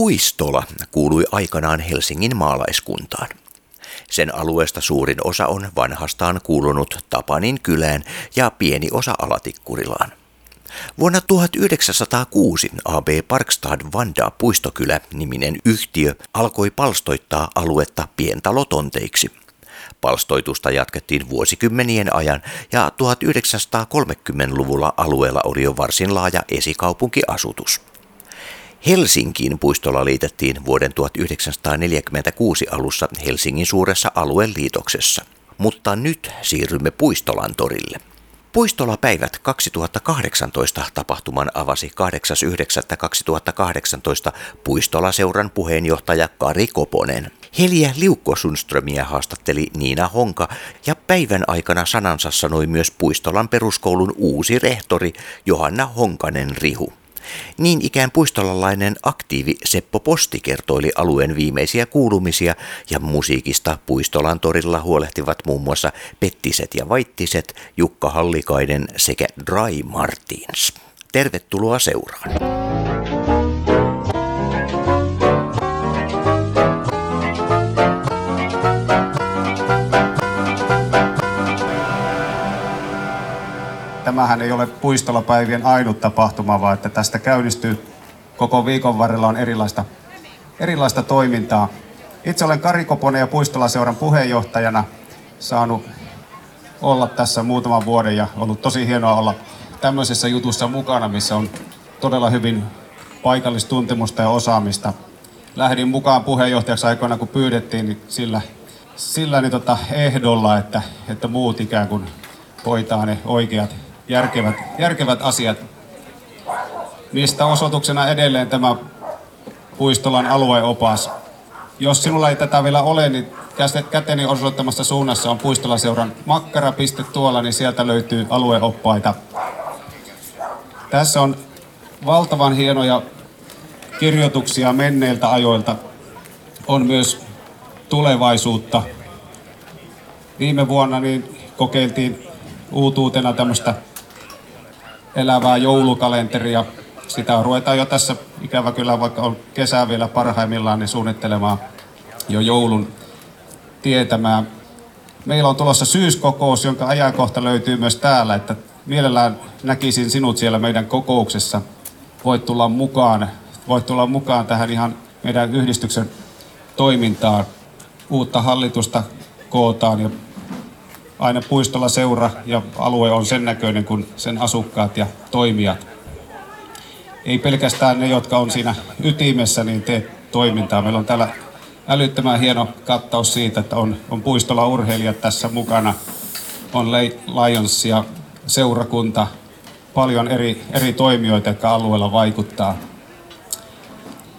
Puistola kuului aikanaan Helsingin maalaiskuntaan. Sen alueesta suurin osa on vanhastaan kuulunut Tapanin kylään ja pieni osa Alatikkurilaan. Vuonna 1906 AB Parkstad Vanda Puistokylä -niminen yhtiö alkoi palstoittaa aluetta pientalotonteiksi. Palstoitusta jatkettiin vuosikymmenien ajan ja 1930-luvulla alueella oli jo varsin laaja esikaupunkiasutus. Helsinkiin Puistola liitettiin vuoden 1946 alussa Helsingin suuressa alueliitoksessa, mutta nyt siirrymme Puistolan torille. Puistola-päivät 2018 -tapahtuman avasi 8.9.2018 Puistola-seuran puheenjohtaja Kari Koponen. Heljä Liukko-Sundströmiä haastatteli Niina Honka ja päivän aikana sanansa sanoi myös Puistolan peruskoulun uusi rehtori Johanna Honkanen-Rihu. Niin ikään puistolalainen aktiivi Seppo Posti kertoili alueen viimeisiä kuulumisia ja musiikista Puistolan torilla huolehtivat muun muassa Pettiset ja Vaittiset, Jukka Hallikainen sekä Dry Martins. Tervetuloa seuraan! Tämähän ei ole Puistola-päivien ainut tapahtuma, vaan että tästä käynnistyy koko viikon varrella on erilaista toimintaa. Itse olen Kari Koponen ja Puistola-seuran puheenjohtajana saanut olla tässä muutaman vuoden ja ollut tosi hienoa olla tämmöisessä jutussa mukana, missä on todella hyvin paikallistuntemusta ja osaamista. Lähdin mukaan puheenjohtajaksi aikoina, kun pyydettiin niin sillä ehdolla, että muut ikään kuin hoitaa ne oikeat järkevät asiat, mistä osoituksena edelleen tämä Puistolan alueopas. Jos sinulla ei tätä vielä ole, niin käteni osoittamassa suunnassa on Puistola-seuran makkara. Tuolla, niin sieltä löytyy alueoppaita. Tässä on valtavan hienoja kirjoituksia menneiltä ajoilta. On myös tulevaisuutta. Viime vuonna niin kokeiltiin uutuutena tämmöistä elävää joulukalenteria. Sitä ruvetaan jo tässä, ikävä kyllä, vaikka on kesä vielä parhaimmillaan, niin suunnittelemaan jo joulun tietämään. Meillä on tulossa syyskokous, jonka ajankohta löytyy myös täällä, että mielellään näkisin sinut siellä meidän kokouksessa. Voit tulla mukaan tähän ihan meidän yhdistyksen toimintaan. Uutta hallitusta kootaan ja aina Puistola-seura ja alue on sen näköinen kuin sen asukkaat ja toimijat. Ei pelkästään ne, jotka on siinä ytimessä, niin tee toimintaa. Meillä on täällä älyttömän hieno kattaus siitä, että on Puistola-urheilijat tässä mukana. On Lake Lions ja seurakunta. Paljon eri toimijoita, jotka alueella vaikuttaa.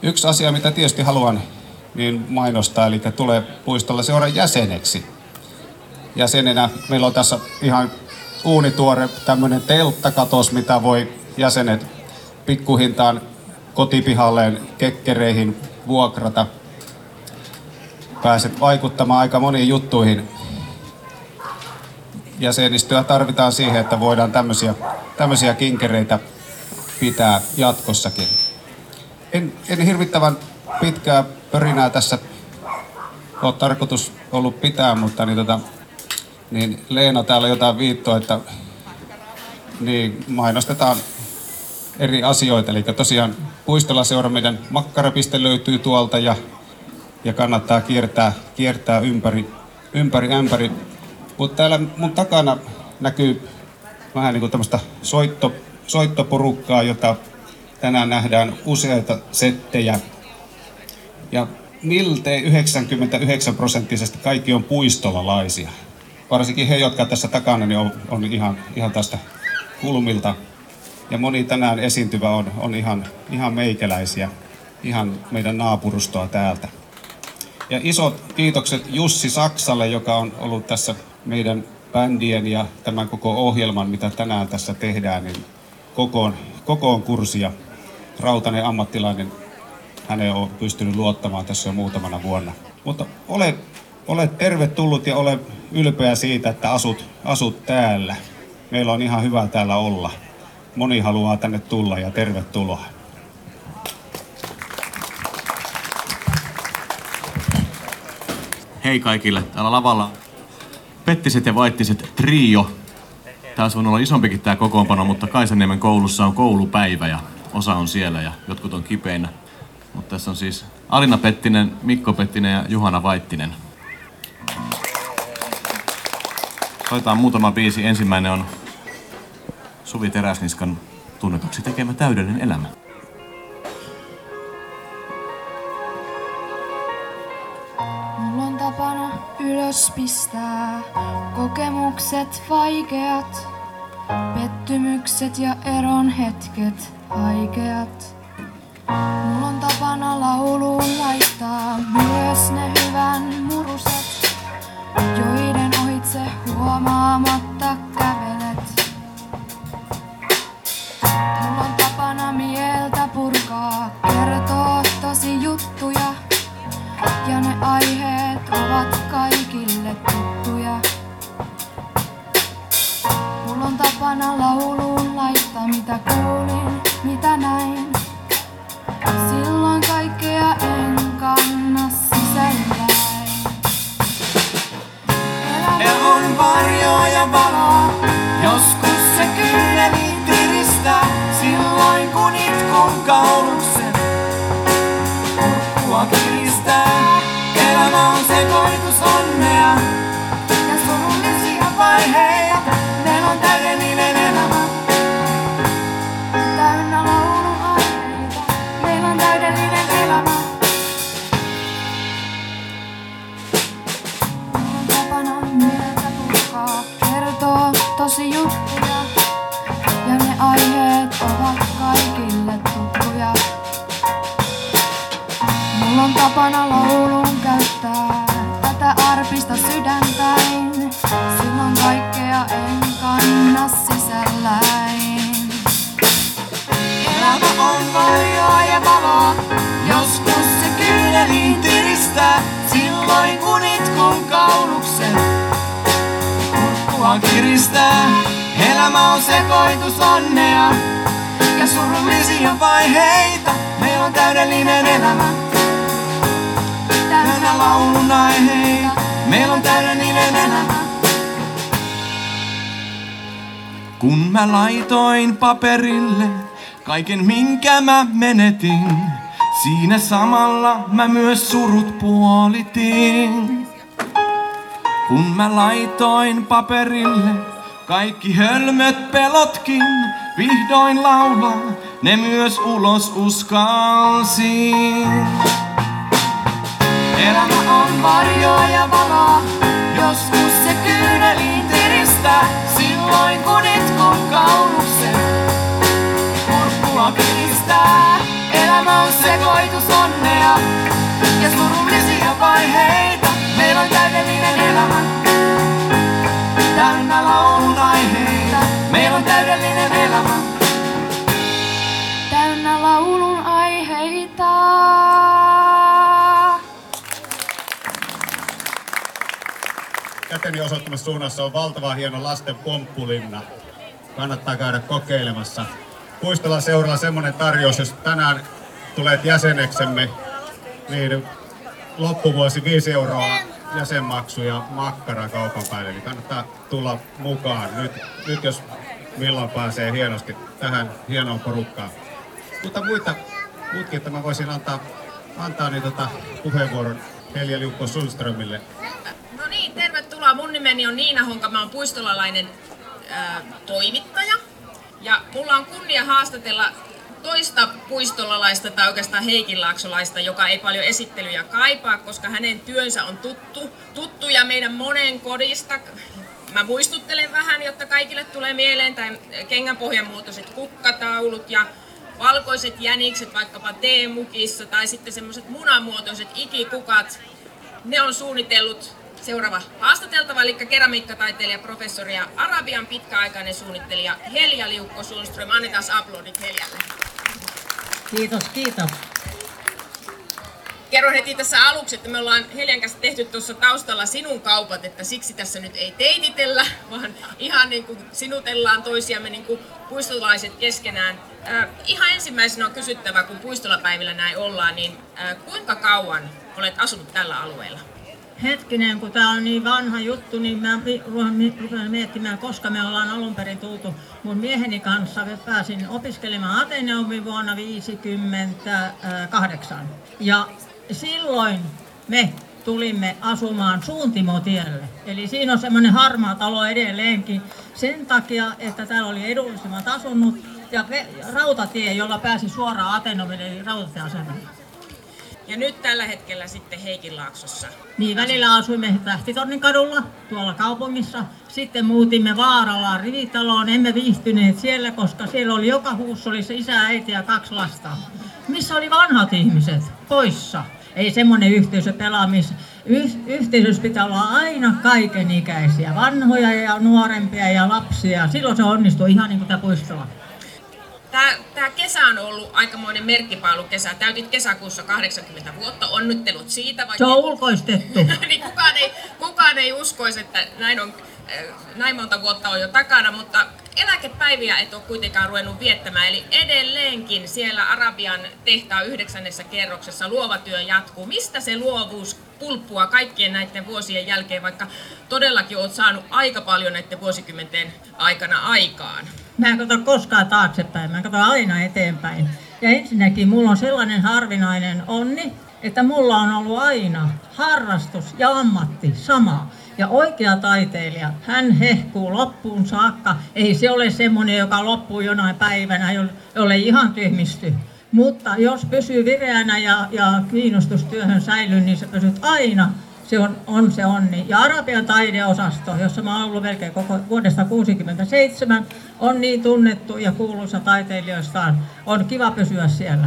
Yksi asia, mitä tietysti haluan niin mainostaa, eli tulee Puistola-seuran jäseneksi. Jäsenenä meillä on tässä ihan uunituore tämmöinen telttakatos, mitä voi jäsenet pikkuhintaan kotipihalleen kekkereihin vuokrata. Pääset vaikuttamaan aika moniin juttuihin. Jäsenistöä tarvitaan siihen, että voidaan tämmöisiä kinkereitä pitää jatkossakin. En hirvittävän pitkää pörinää tässä ole tarkoitus ollut pitää, mutta niin Leena täällä jotain viittoo, että niin mainostetaan eri asioita. Eli tosiaan Puistola-seura meidän makkarapiste löytyy tuolta ja kannattaa kiertää ympäri. Mutta täällä mun takana näkyy vähän niin kuin tämmöistä soittoporukkaa, jota tänään nähdään useita settejä. Ja miltei 99% kaikki on puistolalaisia. Varsinkin he, jotka tässä takana, niin on ihan tästä kulmilta. Ja moni tänään esiintyvä on ihan meikäläisiä, ihan meidän naapurustoa täältä. Ja isot kiitokset Jussi Saksalle, joka on ollut tässä meidän bändien ja tämän koko ohjelman, mitä tänään tässä tehdään, niin kokoon kurssia. Rautainen ammattilainen, häneen on pystynyt luottamaan tässä jo muutamana vuonna. Mutta ole tervetullut ja ole ylpeä siitä, että asut täällä. Meillä on ihan hyvä täällä olla. Moni haluaa tänne tulla ja tervetuloa. Hei kaikille, täällä lavalla Pettiset ja Vaittiset trio. Taas on olla isompikin tää kokoonpano, mutta Kaisaniemen koulussa on koulupäivä ja osa on siellä ja jotkut on kipeinä. Mutta tässä on siis Alina Pettinen, Mikko Pettinen ja Johanna Vaittinen. Soitaan muutama biisi. Ensimmäinen on Suvi Teräsniskan tunnetuksi tekemä Täydellinen elämä. Mulla on tapana ylös pistää kokemukset vaikeat, pettymykset ja eron hetket haikeat. Mulla on tapana lauluun laittaa myös ne hyvän muruset, joiden ohitse huomaamatta kävelet. Mulla on tapana mieltä purkaa, kertoa tosi juttuja, ja ne aiheet ovat kaikille tuttuja. Mulla on tapana lauluun laittaa, mitä kuulin, mitä näin. Silloin kaikkea en kanna sisällään. Elämä on varjoa ja valoa, joskus se kyllä niin tiristää. Silloin kun itkun kauluksen kurkkua kiristää. Elämä on sekoitus onnea ja surullisia vaiheja. Meillä on täydellinen elämä. Tosi juttuja, ja ne aiheet ovat kaikille tuttuja. Mulla on tapana laulun käyttää tätä arpista sydäntäin. Silloin kaikkea en kanna sisälläin. Elämä on varjoa ja valoa, joskus se kyyneliin tiristää. Silloin kun itkun kauluksen vaan kiristää. Elämä on sekoitus onnea ja surullisia vaiheita. Meillä on täydellinen elämä, täynnä laulun aiheita. Meillä on täydellinen elämä. Kun mä laitoin paperille kaiken minkä mä menetin, siinä samalla mä myös surut puolitin. Kun mä laitoin paperille kaikki hölmöt pelotkin, vihdoin laulaa ne myös ulos uskalsin. Elämä on varjoa ja valoa, joskus se kyyneliin tiristää. Silloin kun itkun kauluksen kurkkua kiristää. Elämä on sekoitus onnea ja surullisia vaiheita. Meillä on täydellinen elämä, täynnä laulun aiheita. Meillä on täydellinen elämä, täynnä laulun aiheita. Käteni osoittamassa suunnassa on valtava hieno lasten pomppulinna. Kannattaa käydä kokeilemassa. Puistola-Seuralla semmoinen tarjous, jos tänään tulet jäseneksemme, niin loppuvuosi 5 euroa jäsenmaksu ja makkara kaupan päälle, niin kannattaa tulla mukaan nyt jos milloin pääsee hienosti tähän hienoon porukkaan. Mutta muutkin, että mä voisin antaa niin puheenvuoron Heljä Liukko-Sundströmille. No niin, tervetuloa. Mun nimeni on Niina Honka, mä oon puistolalainen toimittaja ja mulla on kunnia haastatella toista puistolalaista tai oikeastaan heikinlaaksolaista, joka ei paljon esittelyjä kaipaa, koska hänen työnsä on tuttuja meidän monen kodista. Mä muistuttelen vähän, jotta kaikille tulee mieleen tämän kengänpohjan muotoiset kukkataulut ja valkoiset jänikset vaikkapa teemukissa tai sitten semmoiset munamuotoiset ikikukat. Ne on suunnitellut seuraava haastateltava, eli keramiikkataiteilija, professori ja Arabian pitkäaikainen suunnittelija Heljä Liukko-Sundström. Annetaan aplodit Heljälle. Kiitos, kiitos. Kerron heti tässä aluksi, että me ollaan Heljän kanssa tehty tuossa taustalla sinun kaupat, että siksi tässä nyt ei teititellä, vaan ihan niin kuin sinutellaan toisiamme niin kuin puistolaiset keskenään. Ihan ensimmäisenä on kysyttävä, kun puistolapäivillä näin ollaan, niin kuinka kauan olet asunut tällä alueella? hetkinen, kun tämä on niin vanha juttu, niin mä rupesin miettimään, koska me ollaan alun perin tultu. Mun mieheni kanssa pääsin opiskelemaan Ateneumin vuonna 1958. Ja silloin me tulimme asumaan Suuntimotielle. Eli siinä on semmoinen harmaa talo edelleenkin sen takia, että täällä oli edullisemmat asunnut ja rautatie, jolla pääsi suoraan Ateneumille, eli rautatieasemalle. Ja nyt tällä hetkellä sitten Heikinlaaksossa. Niin, välillä asuimme Tähtitornin kadulla tuolla kaupungissa. Sitten muutimme Vaaralaan rivitaloon. Emme viihtyneet siellä, koska siellä oli joka huussolissa isä, äiti ja 2 lasta. Missä oli vanhat ihmiset? Poissa. Ei semmoinen yhteisö pelaamis. Yhteisössä pitää olla aina kaikenikäisiä. Vanhoja ja nuorempia ja lapsia. Silloin se onnistuu ihan niin kuin tämä Puistola. Tämä kesä on ollut aikamoinen merkkipailukesä. Täytit kesäkuussa 80 vuotta, onnittelut siitä. Vaikka... Se on ulkoistettu. Niin kukaan ei uskoisi, että näin monta vuotta on jo takana, mutta eläkepäiviä et ole kuitenkaan ruvennut viettämään. Eli edelleenkin siellä Arabian tehtaan 9. kerroksessa luova työ jatkuu. Mistä se luovuus pulppua kaikkien näiden vuosien jälkeen, vaikka todellakin olet saanut aika paljon näiden vuosikymmenten aikana aikaan? Mä en katso koskaan taaksepäin, mä katson aina eteenpäin. Ja ensinnäkin mulla on sellainen harvinainen onni, että mulla on ollut aina harrastus ja ammatti sama. Ja oikea taiteilija, hän hehkuu loppuun saakka. Ei se ole semmoinen, joka loppuu jonain päivänä, jolle ihan tyhmisty. Mutta jos pysyy vireänä ja kiinnostustyöhön säilyy, niin sä pysyt aina. Se on se onni. Ja Arabian taideosasto, jossa mä oon ollut melkein koko vuodesta 1967, on niin tunnettu ja kuuluisa taiteilijoistaan. On kiva pysyä siellä.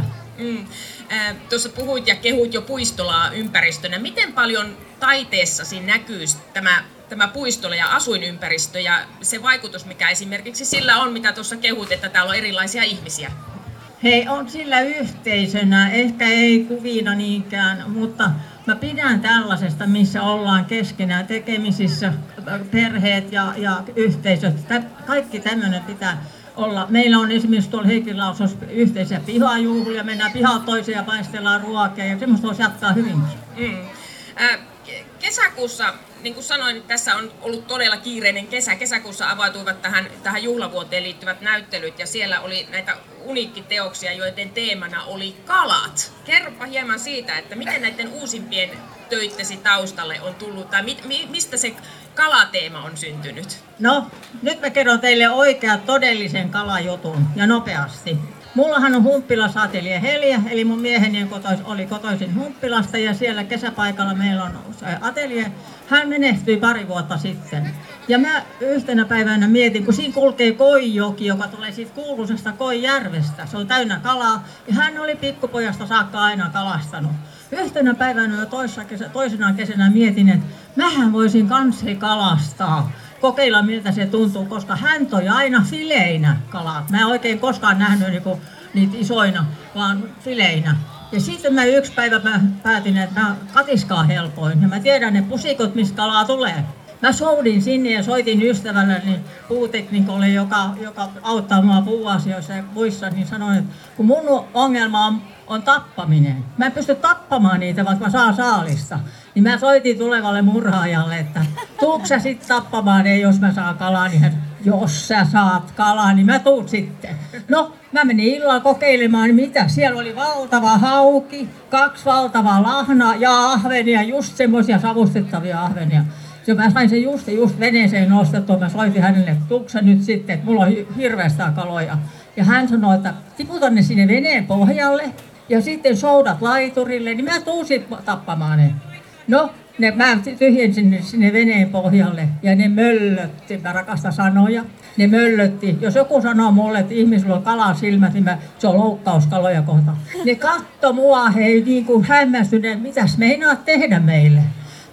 Tuossa puhuit ja kehut jo Puistolaa ympäristönä. Miten paljon taiteessasi näkyy tämä Puistola ja asuinympäristö ja se vaikutus, mikä esimerkiksi sillä on, mitä tuossa kehut, että täällä on erilaisia ihmisiä? Hei, on sillä yhteisönä, ehkä ei kuvina niinkään, mutta mä pidän tällaisesta, missä ollaan keskenään tekemisissä, perheet ja yhteisöt. Kaikki tämmöinen pitää olla. Meillä on esimerkiksi tuolla Heikinlaaksossa yhteisiä pihajuhlia, mennään pihaa toiseen ja paistellaan ruokia ja semmoista voisi jatkaa hyvinkin. Kesäkuussa, niin kuin sanoin, tässä on ollut todella kiireinen kesä. Kesäkuussa avautuivat tähän juhlavuoteen liittyvät näyttelyt ja siellä oli näitä uniikkiteoksia, joiden teemana oli kalat. Kerropa hieman siitä, että miten näiden uusimpien töittesi taustalle on tullut tai mistä se kalateema on syntynyt? No, nyt mä kerron teille oikean todellisen kalajutun ja nopeasti. Mullahan on Humppilassa atelje Heljä, eli mun mieheni oli kotoisin Humppilasta ja siellä kesäpaikalla meillä on atelje. Hän menehtyi pari vuotta sitten. Ja mä yhtenä päivänä mietin, kun siinä kulkee Koijoki, joka tulee siitä kuuluisesta Koijärvestä. Se on täynnä kalaa ja hän oli pikkupojasta saakka aina kalastanut. Yhtenä päivänä ja toisena kesänä mietin, että mähän voisin kanssa kalastaa. Kokeilla miltä se tuntuu, koska hän toi aina fileinä kalaa. Mä en oikein koskaan nähnyt niitä isoina, vaan fileinä. Ja sitten mä yksi päivä päätin, että mä katiskaa helpoin. Ja mä tiedän ne pusikot, mistä kalaa tulee. Mä soudin sinne ja soitin ystävälleni puuteknikolle, joka auttaa mua puuasioissa ja puissa, niin sanoin, että kun mun ongelma on tappaminen. Mä en pysty tappamaan niitä, vaikka mä saan saalista. Niin mä soitin tulevalle murhaajalle, että tuutko sä sit tappamaan, ei jos mä saan kalaa, niin jos sä saat kalaa, niin mä tuut sitten. No, mä menin illalla kokeilemaan, niin mitä? Siellä oli valtava hauki, 2 valtavaa lahnaa ja ahvenia, just semmoisia savustettavia ahvenia. Ja mä sain sen just veneeseen nostettua, mä soitin hänelle, että tuutko sä nyt sitten, että mulla on hirveästä kaloja. Ja hän sanoi, että tiputa ne sinne veneen pohjalle ja sitten soudat laiturille, niin mä tuun sit tappamaan ne. No, mä tyhjensin sinne veneen pohjalle ja ne möllötti, mä rakastan sanoja, ne möllötti. Jos joku sanoo mulle, että ihmisillä on kalan silmät, niin se on loukkaus kaloja kohtaan. Ne katto mua, hei, niin kuin hämmästyneet, mitäs meinaat tehdä meille.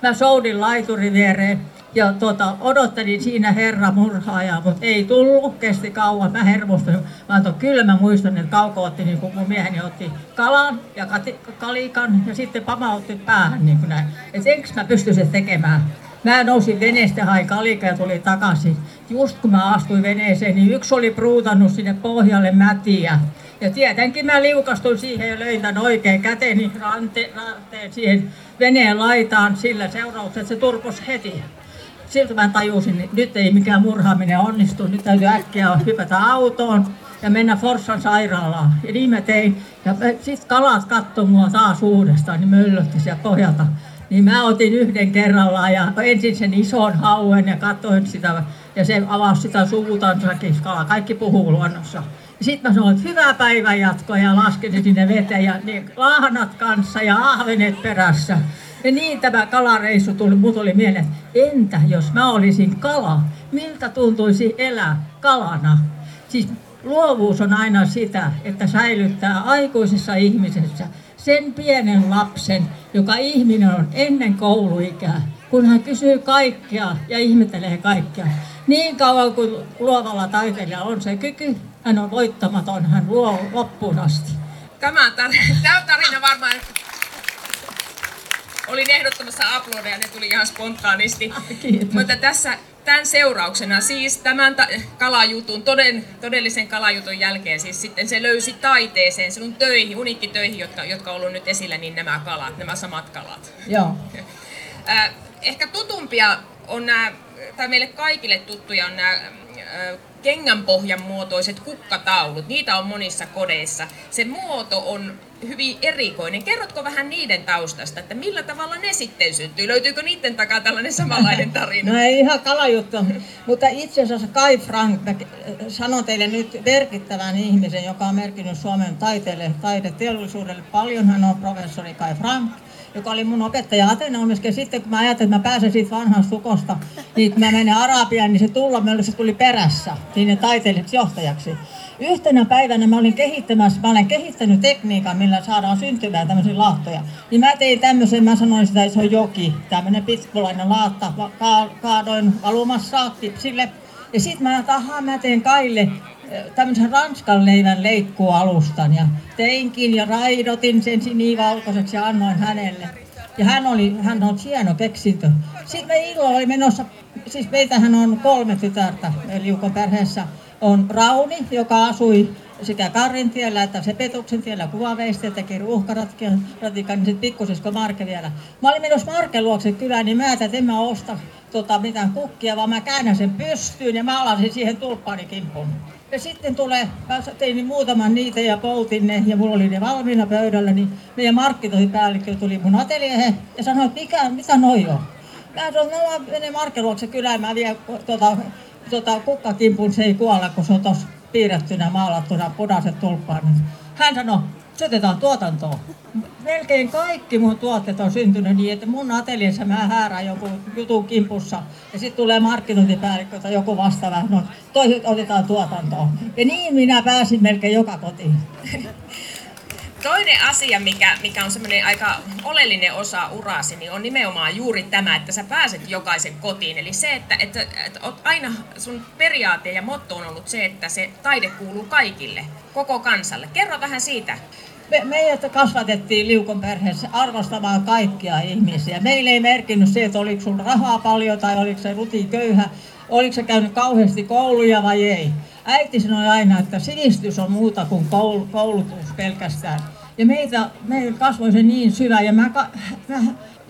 Mä soudin laiturin viereen ja odottelin siinä herra murhaajaa, mutta ei tullut, kesti kauan, mä hermostuin. Kyllä mä muistan, että Kauko otti, niin kun mun mieheni otti kalan ja kalikan ja sitten pamautti päähän, niin kuin näin. Että enkö mä pystyisin tekemään. Mä nousin veneestä, hain kalika ja tuli takaisin. Just kun mä astuin veneeseen, niin yksi oli pruutannut sinne pohjalle mätiä. Ja tietenkin mä liukastuin siihen ja löin tämän oikein käteni ranteen siihen veneen laitaan sillä seurauksella, että se turposi heti. Siltä mä tajusin, että nyt ei mikään murhaaminen onnistu, nyt täytyy äkkiä hypätä autoon ja mennä Forssan sairaalaan. Ja niin mä tein. Ja sitten kalat katsoi mua taas uudestaan, niin möllötti sieltä pohjalta. Niin mä otin yhden kerrallaan ja ensin sen ison hauen ja katsoin sitä ja se avasi sitä suvutansakin, kala kaikki puhuu luonnossa. Sitten mä sanoin, että hyvää päivän jatkoa ja lasken sinne veteen ja niin laahanat kanssa ja ahvenet perässä. Ja niin tämä kalareissu tuli, mut oli mieleen, että entä jos mä olisin kala, miltä tuntuisi elää kalana? Siis luovuus on aina sitä, että säilyttää aikuisessa ihmisessä sen pienen lapsen, joka ihminen on ennen kouluikää, kun hän kysyy kaikkea ja ihmettelee kaikkea. Niin kauan kuin luovalla taiteilijalla on se kyky, hän on voittamaton, hän luo loppuun asti. Tämä tarina varmaan... Olin ehdottomassa aplodeja, ne tuli ihan spontaanisti. Kiitos. Mutta tässä tämän seurauksena, siis tämän kalajutun, todellisen kalajutun jälkeen, siis sitten se löysi taiteeseen, sinun töihin, uniikkitöihin, jotka on ollut nyt esillä, niin nämä kalat, nämä samat kalat. Joo. Ehkä tutumpia on nämä, tai meille kaikille tuttuja on nämä kengänpohjan muotoiset kukkataulut. Niitä on monissa kodeissa. Se muoto on hyvin erikoinen. Kerrotko vähän niiden taustasta, että millä tavalla ne sitten syntyy? Löytyykö niiden takaa tällainen samanlainen tarina? No ei ihan kalajuttu, mutta itse asiassa Kaj Franck, sanon teille nyt merkittävän ihmisen, joka on merkinnyt Suomen taiteelle, taideteollisuudelle paljon. Hän on professori Kaj Franck, joka oli mun opettaja Atenaeumissa. Ja sitten kun mä ajattelin, että mä pääsen siitä vanhasta sukosta, niin mä menen Arabian, niin se se tuli perässä sinne taiteelliseksi johtajaksi. Yhtenä päivänä mä olen kehittänyt tekniikan, millä saadaan syntymään tämmöisiä laattoja. Niin mä tein tämmöisen, mä sanoin sitä, että se on joki, tämmöinen pitkulainen laatta, kaadoin alumassa tipsille. Ja sit mä teen Kaille tämmöisen ranskan leivän leikkuualustan ja teinkin ja raidotin sen sinivalkoiseksi ja annoin hänelle. Ja hän on hieno keksintö. Sitten me illalla oli menossa, siis meitähän on 3 tytärtä Liukon perheessä. On Rauni, joka asui sekä Karrintiellä että Petuksentiellä kuvaveistä ja teki ruuhkaratikan, niin sitten pikkusisko Marke vielä. Mä olin menossa Marken luokse kylään, niin mä ajattelin, että en mä osta mitään kukkia, vaan mä käännän sen pystyyn ja mä alasin siihen tulppaanikimpun. Ja sitten mä tein muutaman niitä ja poltin ne ja mulla oli ne valmiina pöydällä, niin meidän markkinointipäällikkö tuli mun ateljeen ja sanoi, että mitä noi on? Mä sanoin, että menen Marken luokse kylään, mä vien kukkakimpun, se ei kuolla, kun se on tuossa piirrettynä, maalattuna, punaiset tulppaan. Hän sanoi, se otetaan tuotantoon. Melkein kaikki mun tuotteet on syntynyt niin, että mun ateljessa mä häärään joku jutun kimpussa ja sitten tulee markkinointipäällikkö tai joku vastaava, no toiset otetaan tuotantoon. Ja niin minä pääsin melkein joka kotiin. Toinen asia, mikä on semmoinen aika oleellinen osa uraasi, niin on nimenomaan juuri tämä, että sä pääset jokaisen kotiin. Eli se, että aina sun periaate ja motto on ollut se, että se taide kuuluu kaikille, koko kansalle. Kerro vähän siitä. Meidät kasvatettiin Liukon perheessä arvostamaan kaikkia ihmisiä. Meille ei merkinnyt se, että oliko sun rahaa paljon tai oliko se rutiköyhä, oliko se käynyt kauheasti kouluja vai ei. Äiti sanoi aina, että sivistys on muuta kuin koulutus pelkästään. Ja meillä kasvoi se niin syvä. Ja mä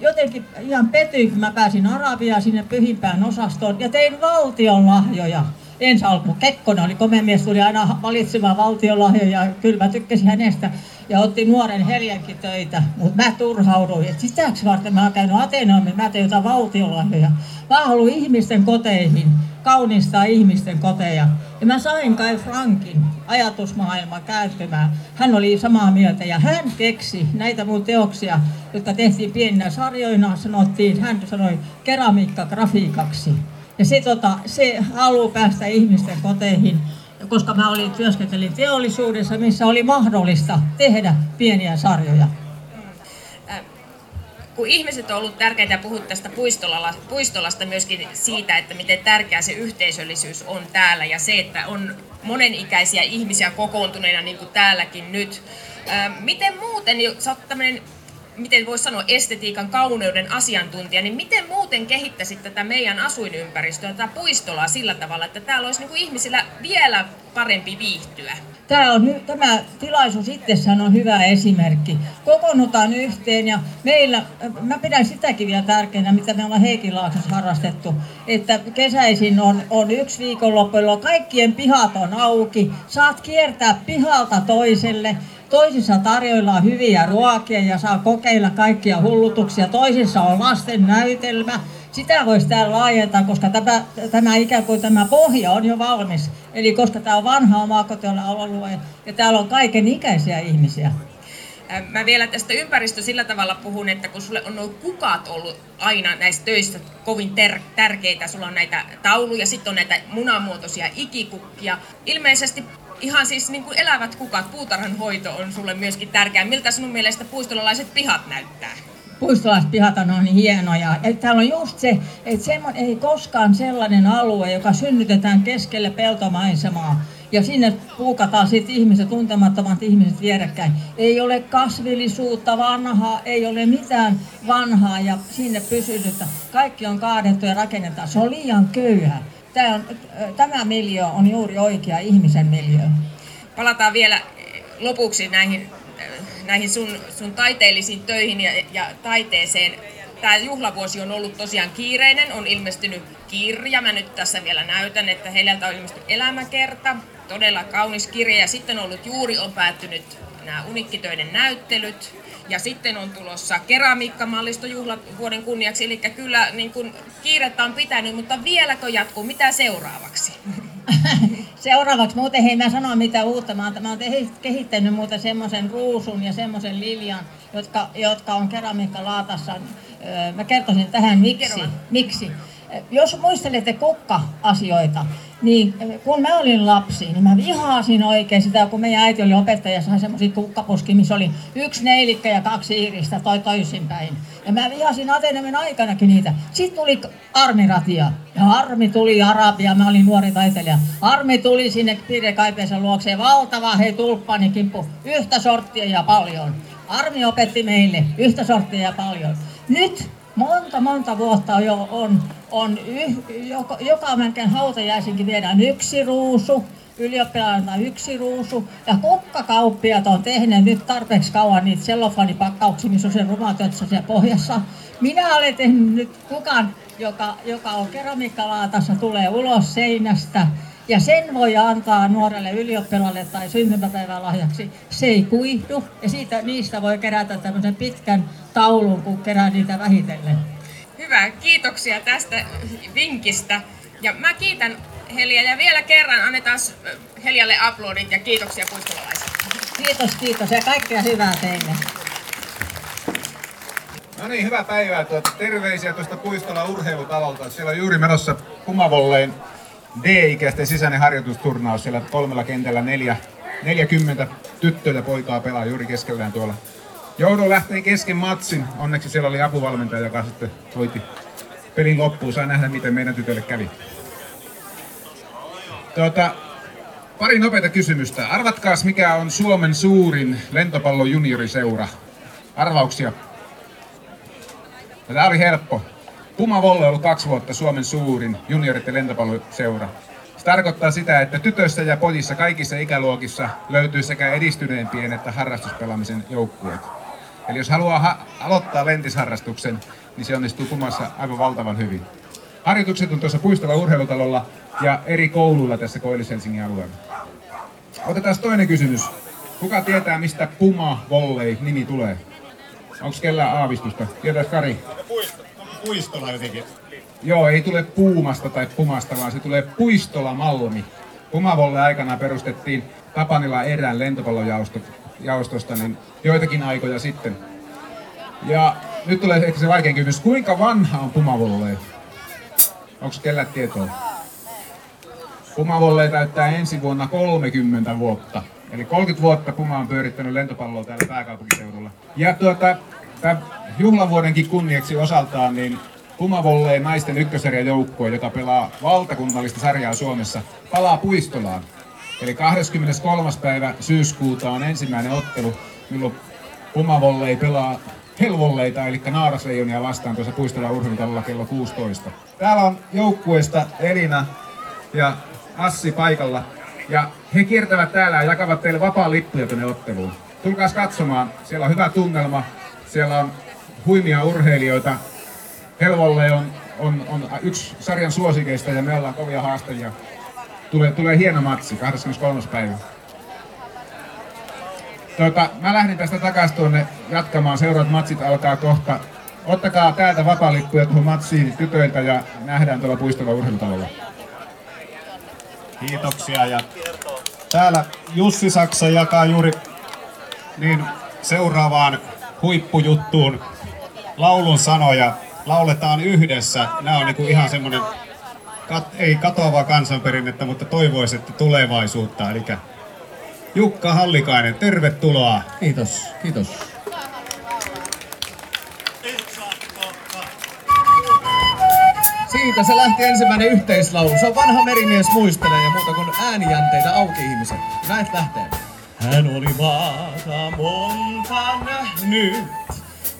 jotenkin ihan petyin, kun mä pääsin Arabiaan sinne pyhimpään osastoon ja tein valtion lahjoja. Ensi alkuun Kekkonen oli komea mies, tuli aina valitsemaan valtion lahjoja. Kyllä mä tykkäsin hänestä ja otti nuoren Heljänkin töitä. Mutta mä turhauduin, että sitäks varten mä oon käynyt Atenaeumissa, mä tein jotain valtion lahjoja. Mä haluan ihmisten koteihin, kaunistaa ihmisten koteja. Ja mä sain Kaj Franckin ajatusmaailma käyttämään. Hän oli samaa mieltä ja hän keksi näitä mun teoksia, jotka tehtiin pieninä sarjoina, hän sanoi keramiikkagrafiikaksi. Ja se haluaa päästä ihmisten koteihin, koska mä työskentelin teollisuudessa, missä oli mahdollista tehdä pieniä sarjoja. Kun ihmiset on ollut tärkeitä, puhut tästä Puistolasta myöskin siitä, että miten tärkeä se yhteisöllisyys on täällä ja se, että on monenikäisiä ihmisiä kokoontuneena niin kuin täälläkin nyt. Miten muuten, sä oot tämmöinen miten voisi sanoa, estetiikan kauneuden asiantuntija, niin miten muuten kehittäisit tätä meidän asuinympäristöä, tätä Puistolaa sillä tavalla, että täällä olisi niinku ihmisillä vielä parempi viihtyä? Tämä tilaisuus itsessään on hyvä esimerkki. Kokoonnutaan yhteen ja meillä, mä pidän sitäkin vielä tärkeänä, mitä me ollaan Heikinlaaksossa harrastettu, että kesäisin on yksi viikonloppu, jolloin kaikkien pihat on auki, saat kiertää pihalta toiselle. Toisissa tarjoillaan hyviä ruokia ja saa kokeilla kaikkia hullutuksia. Toisissa on lasten näytelmä. Sitä voisi täällä laajentaa, koska tämä ikään kuin tämä pohja on jo valmis. Eli koska tämä on vanha omakotialue ja täällä on kaiken ikäisiä ihmisiä. Mä vielä tästä ympäristöstä sillä tavalla puhun, että kun sulle on nuo kukat ollut aina näissä töissä kovin tärkeitä, sulla on näitä tauluja, sitten on näitä munamuotoisia ikikukkia. Ilmeisesti ihan siis niin kuin elävät kukat, puutarhanhoito on sulle myöskin tärkeää. Miltä sinun mielestä puistolalaiset pihat näyttää? Puistolaiset pihat on niin hienoja. Eli täällä on just se, että ei koskaan sellainen alue, joka synnytetään keskelle peltomaisemaa. Ja sinne puukataan sitten ihmiset, tuntemattomat ihmiset vierekkäin. Ei ole kasvillisuutta vanhaa, ei ole mitään vanhaa ja sinne pysynyttä. Kaikki on kaadettu ja rakennetaan. Se on liian köyhä. Tämä miljöö on juuri oikea ihmisen miljöö. Palataan vielä lopuksi näihin sun taiteellisiin töihin ja taiteeseen. Tämä juhlavuosi on ollut tosiaan kiireinen, on ilmestynyt kirja. Mä nyt tässä vielä näytän, että Heljältä on ilmestynyt elämäkerta. Todella kaunis kirja ja sitten on ollut juuri on päättynyt nämä unikkitöiden näyttelyt. Ja sitten on tulossa keramiikkamallisto juhlavuoden kunniaksi, eli kyllä niin kuin kiirettä on pitänyt, mutta vieläkö jatkuu? Mitä seuraavaksi? Seuraavaksi muuten hei mä sanon mitä uutta. Mä oon kehittänyt muuten semmoisen ruusun ja semmoisen liljan, jotka on keramiikkalaatassa. Mä kertoisin tähän miksi. Jos muistelette kukka-asioita, niin kun mä olin lapsi, niin mä vihasin oikein sitä, kun meidän äiti oli opettaja ja sai semmosia kukkapuskia, missä oli 1 neilikkä ja 2 iiristä toisinpäin. Ja mä vihasin Atenaeumien aikanakin niitä. Sitten tuli armiratia. Ja armi tuli Arabiaan, mä olin nuori taiteilija. Armi tuli sinne piirrekaipiensa luokseen, valtava hei tulppanikimppu, yhtä sorttia ja paljon. Armi opetti meille, yhtä sorttia ja paljon. Nyt monta vuotta jo joka melkein hautajaisinkin viedään 1 ruusu, ylioppilailta 1 ruusu. Ja kukkakauppiat on tehneet nyt tarpeeksi kauan niitä sellofanipakkauksia, missä on se rumatötsä siellä pohjassa. Minä olen tehnyt nyt kukan, joka on keramiikkalaatassa, tulee ulos seinästä. Ja sen voi antaa nuorelle ylioppilalle tai syntymäpäivän lahjaksi. Se ei kuihdu ja niistä voi kerätä tämmöisen pitkän taulun, kun kerää niitä vähitellen. Hyvä, kiitoksia tästä vinkistä. Ja mä kiitän Heljä ja vielä kerran annetaan Heljälle aplodit ja kiitoksia puistolalaisille. Kiitos ja kaikkea hyvää teille. No niin, hyvää päivää. Terveisiä tuosta Puistolan urheilutalolta. Siellä on juuri menossa Puma Volleyn D-ikäisten sisäinen harjoitusturnaus. Siellä 3 kentällä 40 tyttöä ja poikaa pelaa juuri keskellään tuolla. Joudun lähteen kesken matsin. Onneksi siellä oli apuvalmentaja, joka sitten hoiti pelin loppuun. Saa nähdä, miten meidän tytölle kävi. Pari nopeita kysymystä. Arvatkaas, mikä on Suomen suurin lentopallon junioriseura? Arvauksia. Tämä oli helppo. Puma Volley on ollut 2 vuotta Suomen suurin juniorit- ja lentopalloseura. Se tarkoittaa sitä, että tytöissä ja pojissa kaikissa ikäluokissa löytyy sekä edistyneempien että harrastuspelaamisen joukkueet. Eli jos haluaa aloittaa lentisharrastuksen, niin se onnistuu Pumassa aivan valtavan hyvin. Harjoitukset on tuossa Puistolan urheilutalolla ja eri kouluilla tässä Koillis-Helsingin alueella. Otetaan toinen kysymys. Kuka tietää, mistä Puma Volley-nimi tulee? Onko kellään aavistusta? Tietäis Kari? Puistola jotenkin. Joo, ei tule Puumasta tai Pumasta, vaan se tulee Puistola-malmi. Puma Volley aikana perustettiin Tapanilla erään lentopallojaostosta niin joitakin aikoja sitten. Ja nyt tulee ehkä se vaikein kysymys. Kuinka vanha on Puma Volley? Onko kellään tietoa? Puma Volley täyttää ensi vuonna 30 vuotta. Eli 30 vuotta Puma on pyörittänyt lentopalloa täällä pääkaupunkiseudulla. Ja tämän juhlavuodenkin kunniaksi osaltaan niin Puma Volley naisten ykkössarjan joukkue, joka pelaa valtakunnallista sarjaa Suomessa, palaa Puistolaan. Eli 23. päivä syyskuuta on ensimmäinen ottelu, milloin Puma Volley pelaa helvolleita, eli Naarasreijonia vastaan tuossa Puistolan urheilutalolla kello 16. Täällä on joukkueista Elina ja Assi paikalla. Ja he kiertävät täällä ja jakavat teille vapaan lippuja tuonne otteluun. Tulkaas katsomaan, siellä on hyvä tunnelma, siellä on huimia urheilijoita. Helvolle on yksi sarjan suosikeista ja me ollaan kovia haastajia. Tulee hieno matsi, 23. päivä. Mä lähden tästä takaisin tuonne jatkamaan, seuraavat matsit alkaa kohta. Ottakaa täältä vapaalippuja tuohon matsiin tytöiltä ja nähdään tuolla Puistolan urheilutalolla. Kiitoksia, ja täällä Jussi Saksa jakaa juuri niin seuraavaan huippujuttuun laulun sanoja. Lauletaan yhdessä. Nämä on niinku ihan semmoinen, ei katoavaa kansanperinnettä, mutta toivoisitte tulevaisuutta. Eli Jukka Hallikainen, tervetuloa. Kiitos, kiitos. Siitä se lähti ensimmäinen yhteislaulu. Se on vanha merimies muistelee ja muuta kuin äänijänteitä auki ihmiset. Näet lähtee. Hän oli maata monta nähnyt,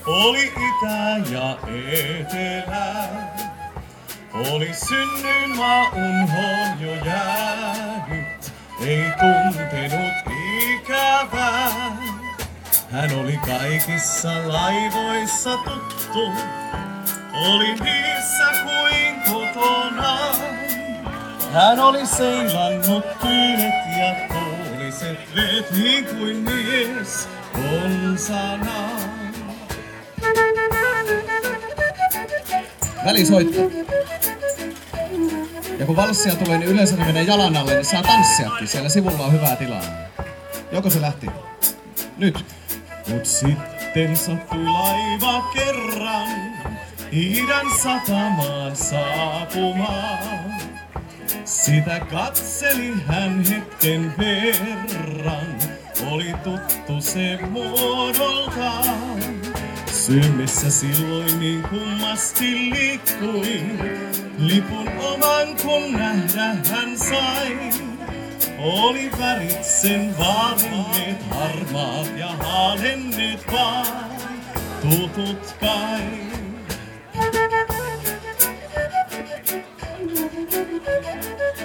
oli itä ja etelä. Oli synnyn maa unhoon jo jäänyt, ei tuntenut ikävää. Hän oli kaikissa laivoissa tuttu, oli niissä kuin kotona. Hän oli seilannut tyynet ja tuuliset veet niin kuin mies konsana. Välisoittaa. Ja kun valssia tulee, niin yleensä ne menee jalan alle, niin saa tanssiakin. Siellä sivulla on hyvää tilaa. Joko se lähti? Nyt. Mut sitten sattui laiva kerran idän satamaan saapumaan. Sitä katseli hän hetken verran, oli tuttu se muodoltaan. Syömessä silloin niin kummasti liikkui, lipun oman kun nähdä hän sai. Oli värit sen vaarinneet harmaat ja haalenneet vaan tutut kai.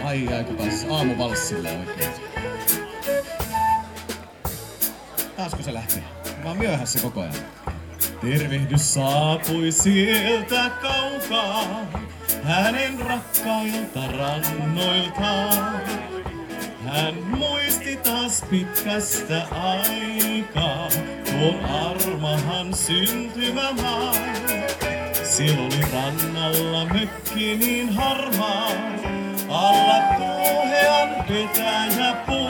Ai aika taas aamuvalssilla oikein. Taasko se lähtee? Mä oon myöhässä koko ajan. Tervehdys saapui sieltä kaukaa, hänen rakkailta rannoiltaan. Hän muisti taas pitkästä aikaa, tuon armahan syntymämaa. Siellä oli rannalla mökki niin harmaa, alla tuohean petäjäpuu.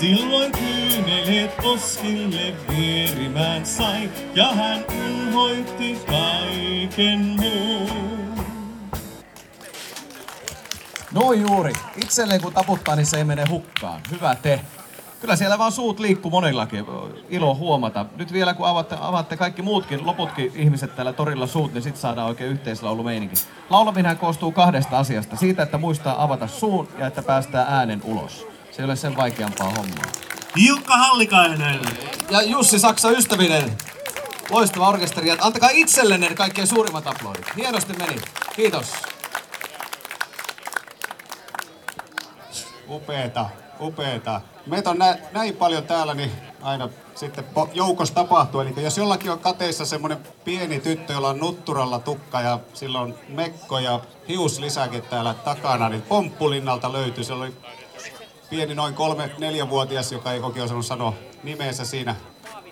Silloin kyyneleet koskille vierimään sai, ja hän unhoitti kaiken muun. Noin juuri. Itselleen kun taputtaa, niin se ei mene hukkaan. Hyvä te. Kyllä siellä vaan suut liikkuu monillakin. Ilo huomata. Nyt vielä kun avaatte kaikki muutkin, loputkin ihmiset täällä torilla suut, niin sit saadaan oikein yhteislaulumeininki. Laulaminen koostuu kahdesta asiasta. Siitä, että muistaa avata suun ja että päästää äänen ulos. Se ei ole sen vaikeampaa hommaa. Jukka Hallikainen. Ja Jussi Saksa ystävinen. Loistava orkesteri. Antakaa itsellenne kaikkein suurimmat aplodit. Hienosti meni. Kiitos. Upeeta, upeeta. Meitä on näin paljon täällä, niin aina sitten joukossa tapahtuu. Eli jos jollakin on kateissa semmoinen pieni tyttö, jolla on nutturalla tukka ja sillä on mekko ja hius lisääkin täällä takana, niin Pomppulinnalta löytyi. Siellä oli pieni noin 3-4-vuotias, joka ei oikein osannut sanoa nimeensä siinä,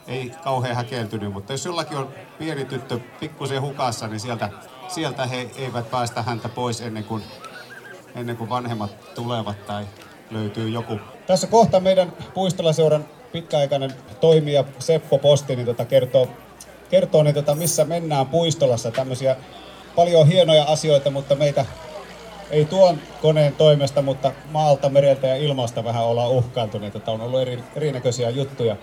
ei kauhean häkeltynyt, mutta jos jollakin on pieni tyttö pikkusen hukassa, niin sieltä he eivät päästä häntä pois ennen kuin vanhemmat tulevat tai löytyy joku. Tässä kohta meidän Puistola-seuran pitkäaikainen toimija Seppo Posti niin kertoo, niin missä mennään Puistolassa. Tämmöisiä paljon hienoja asioita, mutta meitä ei tuon koneen toimesta, mutta maalta, mereltä ja ilmasta vähän ollaan uhkaantuneita. Tämä on ollut erinäköisiä juttuja.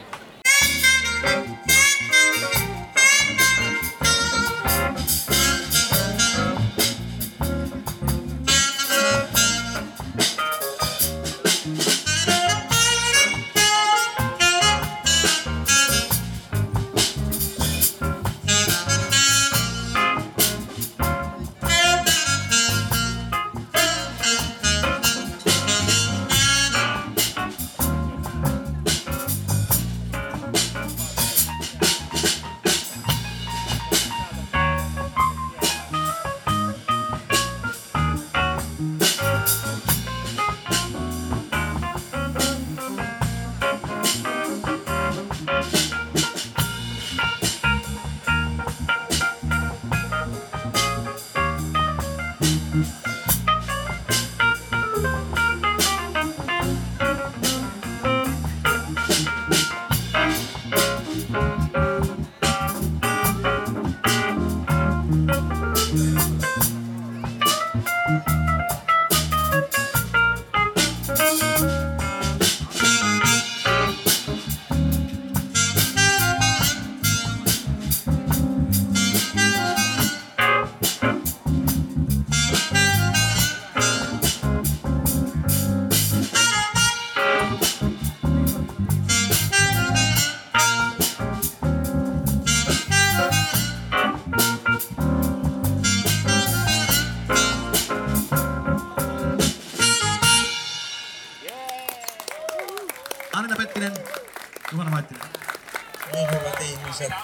ihmiset.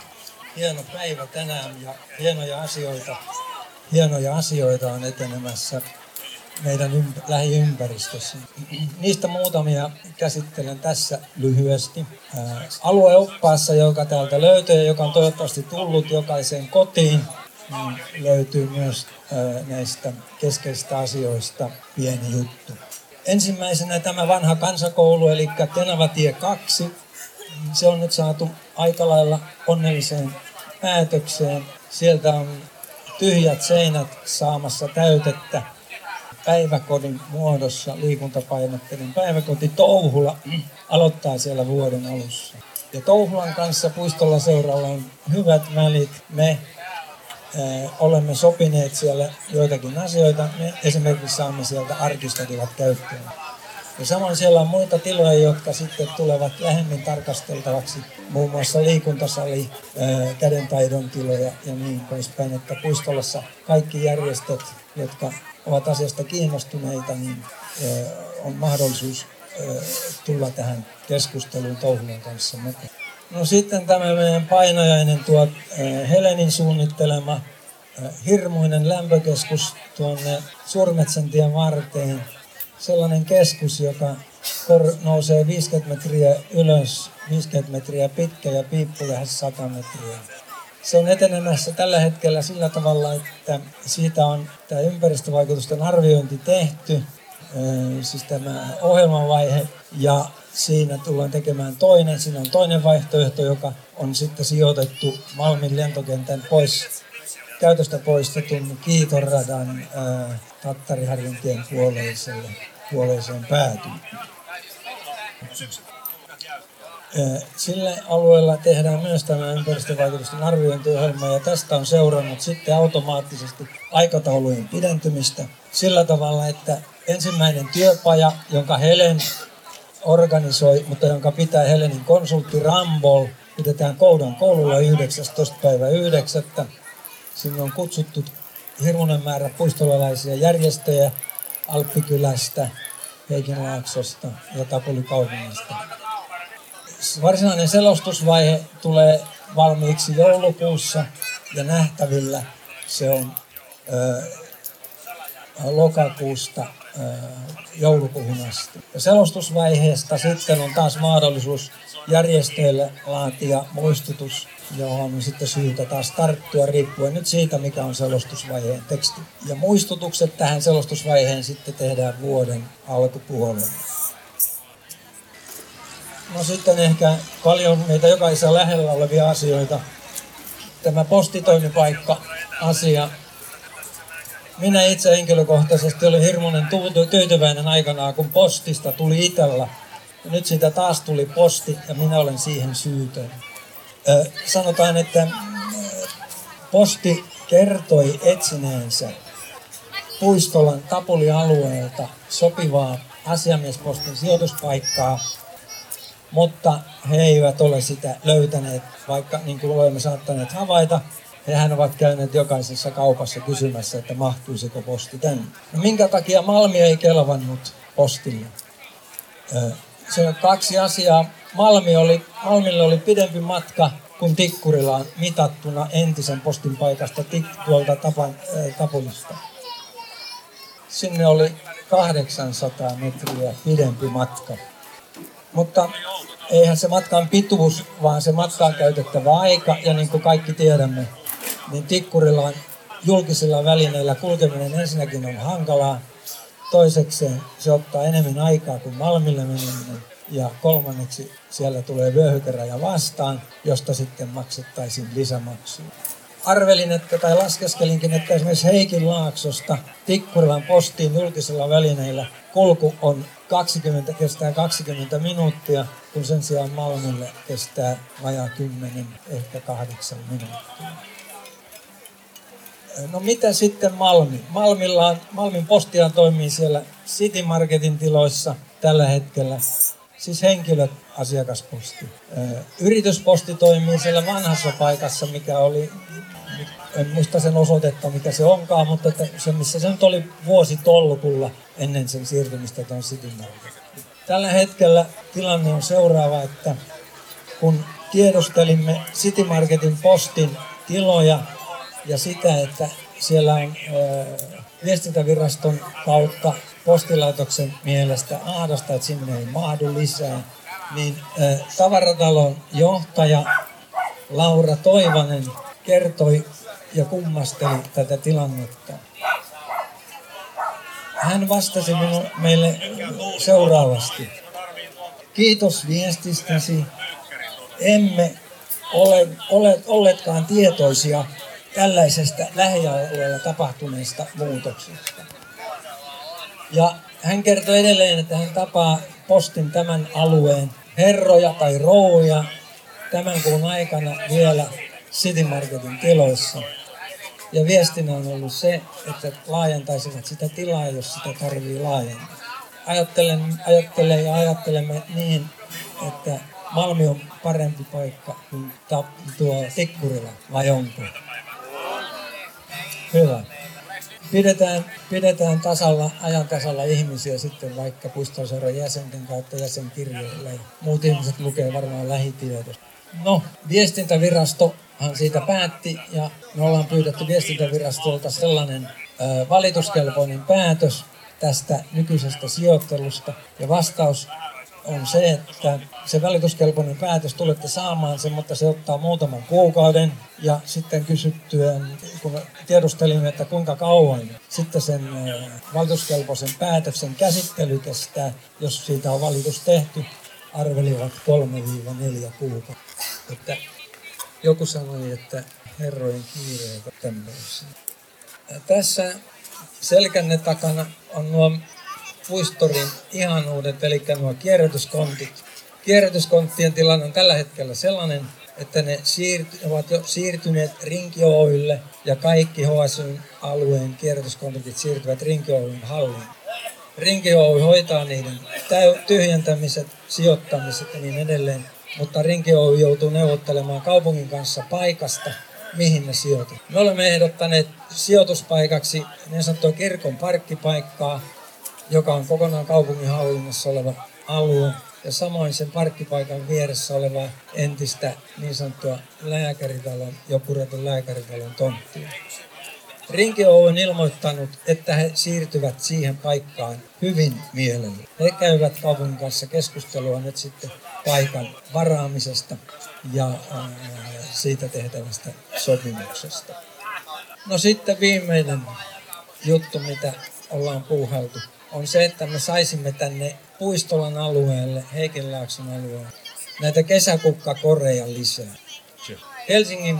Hieno päivä tänään ja hienoja asioita on etenemässä meidän lähiympäristössä. Niistä muutamia käsittelen tässä lyhyesti. Alueoppaassa, joka täältä löytyy ja joka on toivottavasti tullut jokaiseen kotiin, niin löytyy myös näistä keskeisistä asioista pieni juttu. Ensimmäisenä tämä vanha kansakoulu, eli Tenavatie 2. Se on nyt saatu aika lailla onnelliseen päätökseen. Sieltä on tyhjät seinät saamassa täytettä päiväkodin muodossa. Liikuntapainotteinen päiväkoti Touhula aloittaa siellä vuoden alussa. Ja Touhulan kanssa Puistola-Seuralla on hyvät välit. Me olemme sopineet siellä joitakin asioita. Me esimerkiksi saamme sieltä arkistotilat käyttöön. Ja samoin siellä on muita tiloja, jotka sitten tulevat lähemmin tarkasteltavaksi, muun muassa liikuntasali, kädentaidon tiloja ja niin poispäin, että Puistolassa kaikki järjestöt, jotka ovat asiasta kiinnostuneita, niin on mahdollisuus tulla tähän keskusteluun Touhulan kanssa mukaan. No sitten tämä meidän painajainen tuo Helenin suunnittelema hirmuinen lämpökeskus tuonne Suurmetsäntien varteen. Sellainen keskus, joka nousee 50 metriä ylös, 50 metriä pitkä ja piippu lähes 100 metriä. Se on etenemässä tällä hetkellä sillä tavalla, että siitä on tämä ympäristövaikutusten arviointi tehty, siis tämä ohjelmavaihe, ja siinä tullaan tekemään toinen. Siinä on toinen vaihtoehto, joka on sitten sijoitettu Malmin lentokentän käytöstä poistetun Kiitoradan Tattariharjuntien puoleiseen päätyyn. Sillä alueella tehdään myös tämä ympäristövaikutusten arviointiohjelma, ja tästä on seurannut sitten automaattisesti aikataulujen pidentymistä sillä tavalla, että ensimmäinen työpaja, jonka Helen organisoi, mutta jonka pitää Helenin konsultti Rambol, pidetään Koudan koululla 19.9. Sinne on kutsuttu hirmuinen määrä puistolalaisia järjestöjä Alppikylästä, Heikinlaaksosta ja Tapulikaupungista. Varsinainen selostusvaihe tulee valmiiksi joulukuussa ja nähtävillä se on lokakuusta joulukuuhun asti. Ja selostusvaiheesta sitten on taas mahdollisuus järjestöille laatia muistutus, johon on sitten syytä taas tarttua riippuen nyt siitä, mikä on selostusvaiheen teksti. Ja muistutukset tähän selostusvaiheen sitten tehdään vuoden alkupuolella. No sitten ehkä paljon meitä jokaisella lähellä olevia asioita. Tämä postitoimipaikka-asia. Minä itse henkilökohtaisesti olin hirmuinen tyytyväinen aikanaan, kun postista tuli itsellä. Ja nyt siitä taas tuli posti ja minä olen siihen syytön. Sanotaan, että posti kertoi etsineensä Puistolan Tapuli-alueelta sopivaa asiamiespostin sijoituspaikkaa, mutta he eivät ole sitä löytäneet, vaikka niin kuin olemme saattaneet havaita. Hehän ovat käyneet jokaisessa kaupassa kysymässä, että mahtuisiko posti tänne. No, minkä takia Malmi ei kelvannut postille? Se on kaksi asiaa. Malmilla oli pidempi matka kuin Tikkurilaan mitattuna entisen postin paikasta tuolta Tapulista. Sinne oli 800 metriä pidempi matka. Mutta eihän se matkan pituus, vaan se matkaan käytettävä aika, ja niin kuin kaikki tiedämme, niin Tikkurilaan julkisilla välineillä kulkeminen ensinnäkin on hankalaa. Toisekseen se ottaa enemmän aikaa kuin Malmille meneminen. Ja kolmanneksi siellä tulee vyöhykäraja vastaan, josta sitten maksettaisiin lisämaksua. Arvelin, tai laskeskelinkin, että esimerkiksi Heikinlaaksosta Tikkurilan postiin julkisilla välineillä kulku on kestää 20 minuuttia, kun sen sijaan Malmille kestää vajaa 10, ehkä 8 minuuttia. No mitä sitten Malmi? Malmin postia toimii siellä City Marketin tiloissa tällä hetkellä. Siis henkilöasiakasposti. Yritysposti toimii siellä vanhassa paikassa, mikä oli, en muista sen osoitetta, mikä se onkaan, mutta että se, missä se nyt oli vuositolkulla ennen sen siirtymistä tuon City Marketin. Tällä hetkellä tilanne on seuraava, että kun tiedustelimme City Marketin postin tiloja ja sitä, että siellä on viestintäviraston kautta postilaitoksen mielestä ahdosta, että sinne ei mahdu lisää. Niin tavaratalon johtaja Laura Toivonen kertoi ja kummasteli tätä tilannetta. Hän vastasi meille seuraavasti. Kiitos viestistäsi. Emme ole olleetkaan tietoisia tällaisesta lähialueella tapahtuneesta muutoksesta. Ja hän kertoi edelleen, että hän tapaa postin tämän alueen herroja tai rouvoja tämän kuun aikana vielä City Marketin tiloissa. Ja viestinä on ollut se, että laajentaisivat sitä tilaa, jos sitä tarvitsee laajentaa. Ajattelemme niin, että Malmi on parempi paikka kuin tuo Tikkurila, vai onko? Hyvä. Pidetään ajan tasalla ihmisiä sitten vaikka Puistola-Seuran jäsenten kautta jäsenkirjoilla. Muut ihmiset lukee varmaan lähitiedosta. No, viestintävirastohan siitä päätti ja me ollaan pyydetty viestintävirastolta sellainen valituskelpoinen päätös tästä nykyisestä sijoittelusta. Ja vastaus on se, että se valituskelpoinen päätös tulette saamaan sen, mutta se ottaa muutaman kuukauden. Ja sitten kysyttyään, kun tiedustelimme, että kuinka kauan sitten sen valituskelpoisen päätöksen käsittely kestää, jos siitä on valitus tehty, arvelivat 3-4 kuukautta. Että joku sanoi, että herrojen kiireitä tämmöisiä. Tässä selkänne takana on nuo puistorin ihanuudet, eli nuo kierrätyskontit. Kierrätyskonttien tilanne on tällä hetkellä sellainen, että ne ovat jo siirtyneet Rinki Oy:lle ja kaikki HSY:n alueen kierrätyskontit siirtyvät Rinki Oy:n hallin. Rinki Oy hoitaa niiden tyhjentämiset, sijoittamiset ja niin edelleen, mutta Rinki Oy joutuu neuvottelemaan kaupungin kanssa paikasta, mihin ne sijoitetaan. Me olemme ehdottaneet sijoituspaikaksi niin sanottua kirkon parkkipaikkaa, joka on kokonaan kaupungin hallinnassa oleva alue, ja samoin sen parkkipaikan vieressä oleva entistä niin sanottua lääkäritalon ja puretun lääkäritalon tonttia. Rinki Oy on ilmoittanut, että he siirtyvät siihen paikkaan hyvin mielellään. He käyvät kaupungin kanssa keskustelua nyt sitten paikan varaamisesta ja siitä tehtävästä sopimuksesta. No sitten viimeinen juttu, mitä ollaan puuhailtu, on se, että me saisimme tänne Puistolan alueelle, Heikinlaakson alueelle, näitä kesäkukkakoreja lisää. Helsingin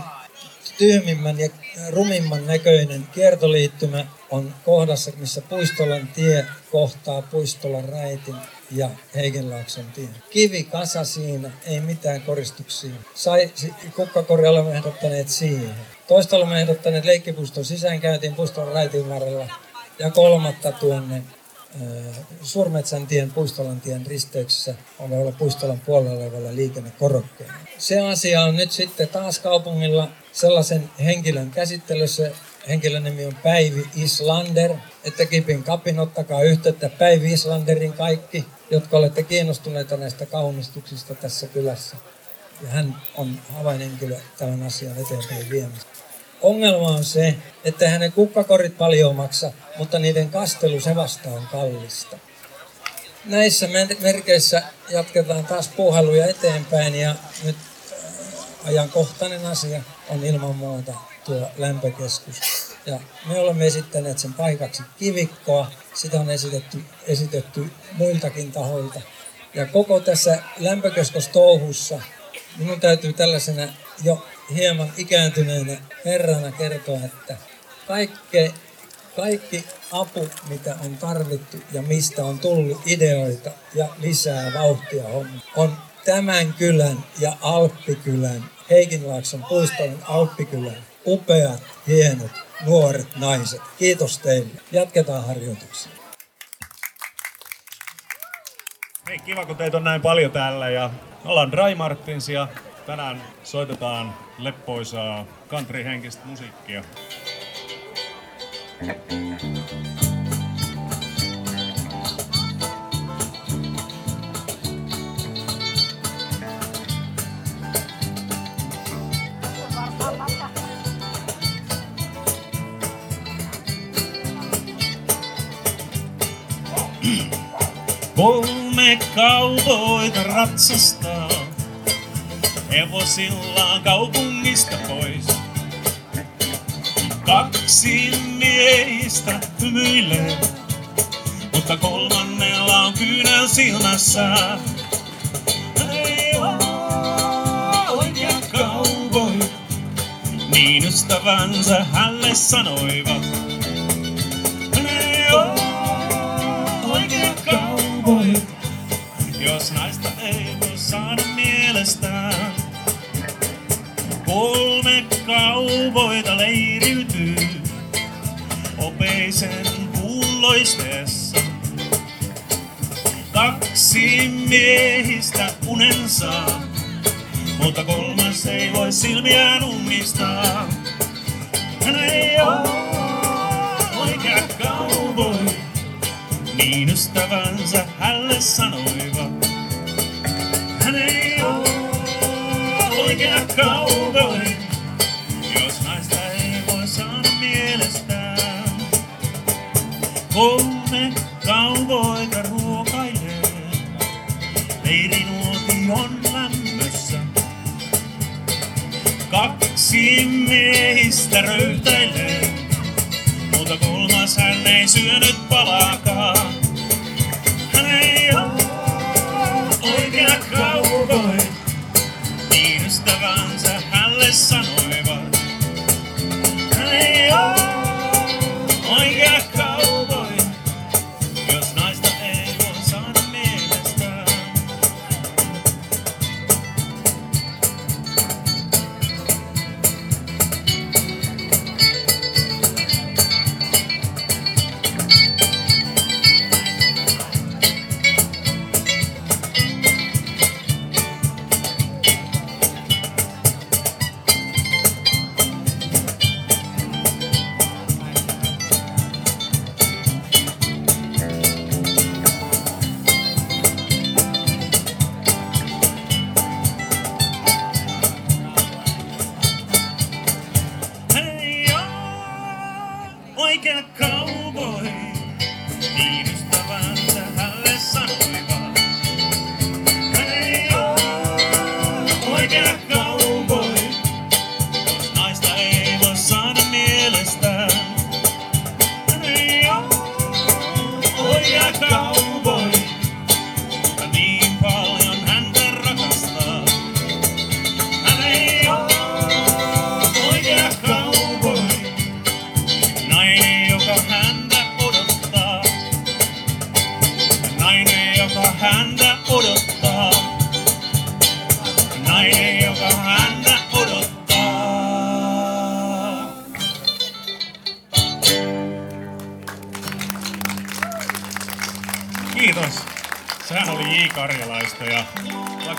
tyhmimmän ja rumimman näköinen kiertoliittymä on kohdassa, missä Puistolan tie kohtaa Puistolan raitin ja Heikinlaakson tie. Kivi kasa siinä, ei mitään koristuksia. Kukkakoria olemme ehdottaneet siihen. Toista olemme ehdottaneet leikkipuiston sisäänkäyntiin Puistolan raitin varrella. Ja kolmatta tuonne Suurmetsäntien, Puistolantien risteyksessä olevalla Puistolan puolella olevalla liikennekorokkeella. Se asia on nyt sitten taas kaupungilla sellaisen henkilön käsittelyssä. Henkilön nimi on Päivi Islander. Että kipin kapin, ottakaa yhteyttä Päivi Islanderin kaikki, jotka olette kiinnostuneita näistä kaunistuksista tässä kylässä. Ja hän on avainhenkilö tämän asian eteenpäin viemistä. Ongelma on se, että hänen kukkakorit paljon maksaa, mutta niiden kastelu se vasta on kallista. Näissä merkeissä jatketaan taas puuhailuja eteenpäin ja nyt ajankohtainen asia on ilman muuta tuo lämpökeskus. Ja me olemme esittäneet sen paikaksi Kivikkoa, sitä on esitetty muiltakin tahoilta. Ja koko tässä lämpökeskus-touhussa minun täytyy tällaisena jo hieman ikääntyneenä herrana kertoa, että kaikki apu, mitä on tarvittu ja mistä on tullut ideoita ja lisää vauhtia on tämän kylän ja Alppikylän, Heikinlaakson puiston Alppikylän upeat, hienot, nuoret naiset. Kiitos teille. Jatketaan harjoituksia. Hei, kiva kun teitä on näin paljon täällä ja ollaan Dry Martins ja tänään soitetaan leppoisaa countryhenkistä musiikkia. Kolme kaupoita ratsastaa, hevosillaan kaupungista pois. Kaksi miehistä hymyilee, mutta kolmannella on kynä silmässä. Ei oo oikea cowboy, niin ystävänsä hänelle sanoivat. Ei oo oikea cowboy, jos naista ei voi saada mielestään. Kolme cowboyta leiriytyy opeisen pulloistessa. Kaksi miehistä unensa, mutta kolmas ei voi silmiään ummistaa. Hän ei oo oikea cowboy, niin ystävänsä hänelle sanoivat. Hän ei oo oikea cowboy, jos naista ei voi saada mielestään. Kolme cowboyta ruokailee, leirinuoti on lämmössä. Kaksi miehistä röyhtäilee, mutta kolmas hän ei syönyt palaakaan. Hän ei oo oikea cowboy, niin ystävänsä hänelle sanoivat. Hän ei oo oikea cowboy, jos naista ei voi saada mielestään.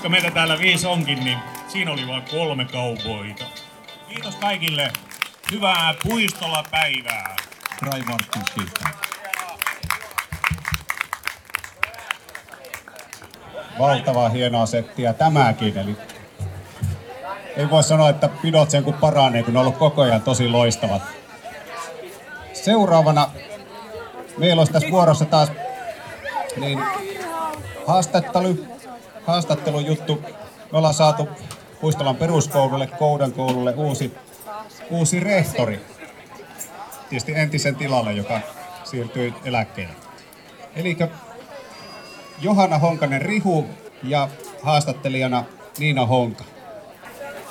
Meitä täällä 5 onkin, niin siinä oli vain 3 cowboyta. Kiitos kaikille. Hyvää Puistola-päivää. Dry Martins kiittää. Valtavaa hienoa settiä tämäkin. Eli ei voi sanoa, että pidot sen kun paranee, kun on ollut koko ajan tosi loistavat. Seuraavana meillä olisi tässä vuorossa taas niin haastattelujuttu. Me ollaan saatu Puistolan peruskoululle, Koudankoululle uusi rehtori. Tietysti entisen tilalle, joka siirtyi eläkkeelle. Eli Johanna Honkanen-Rihu ja haastattelijana Niina Honka.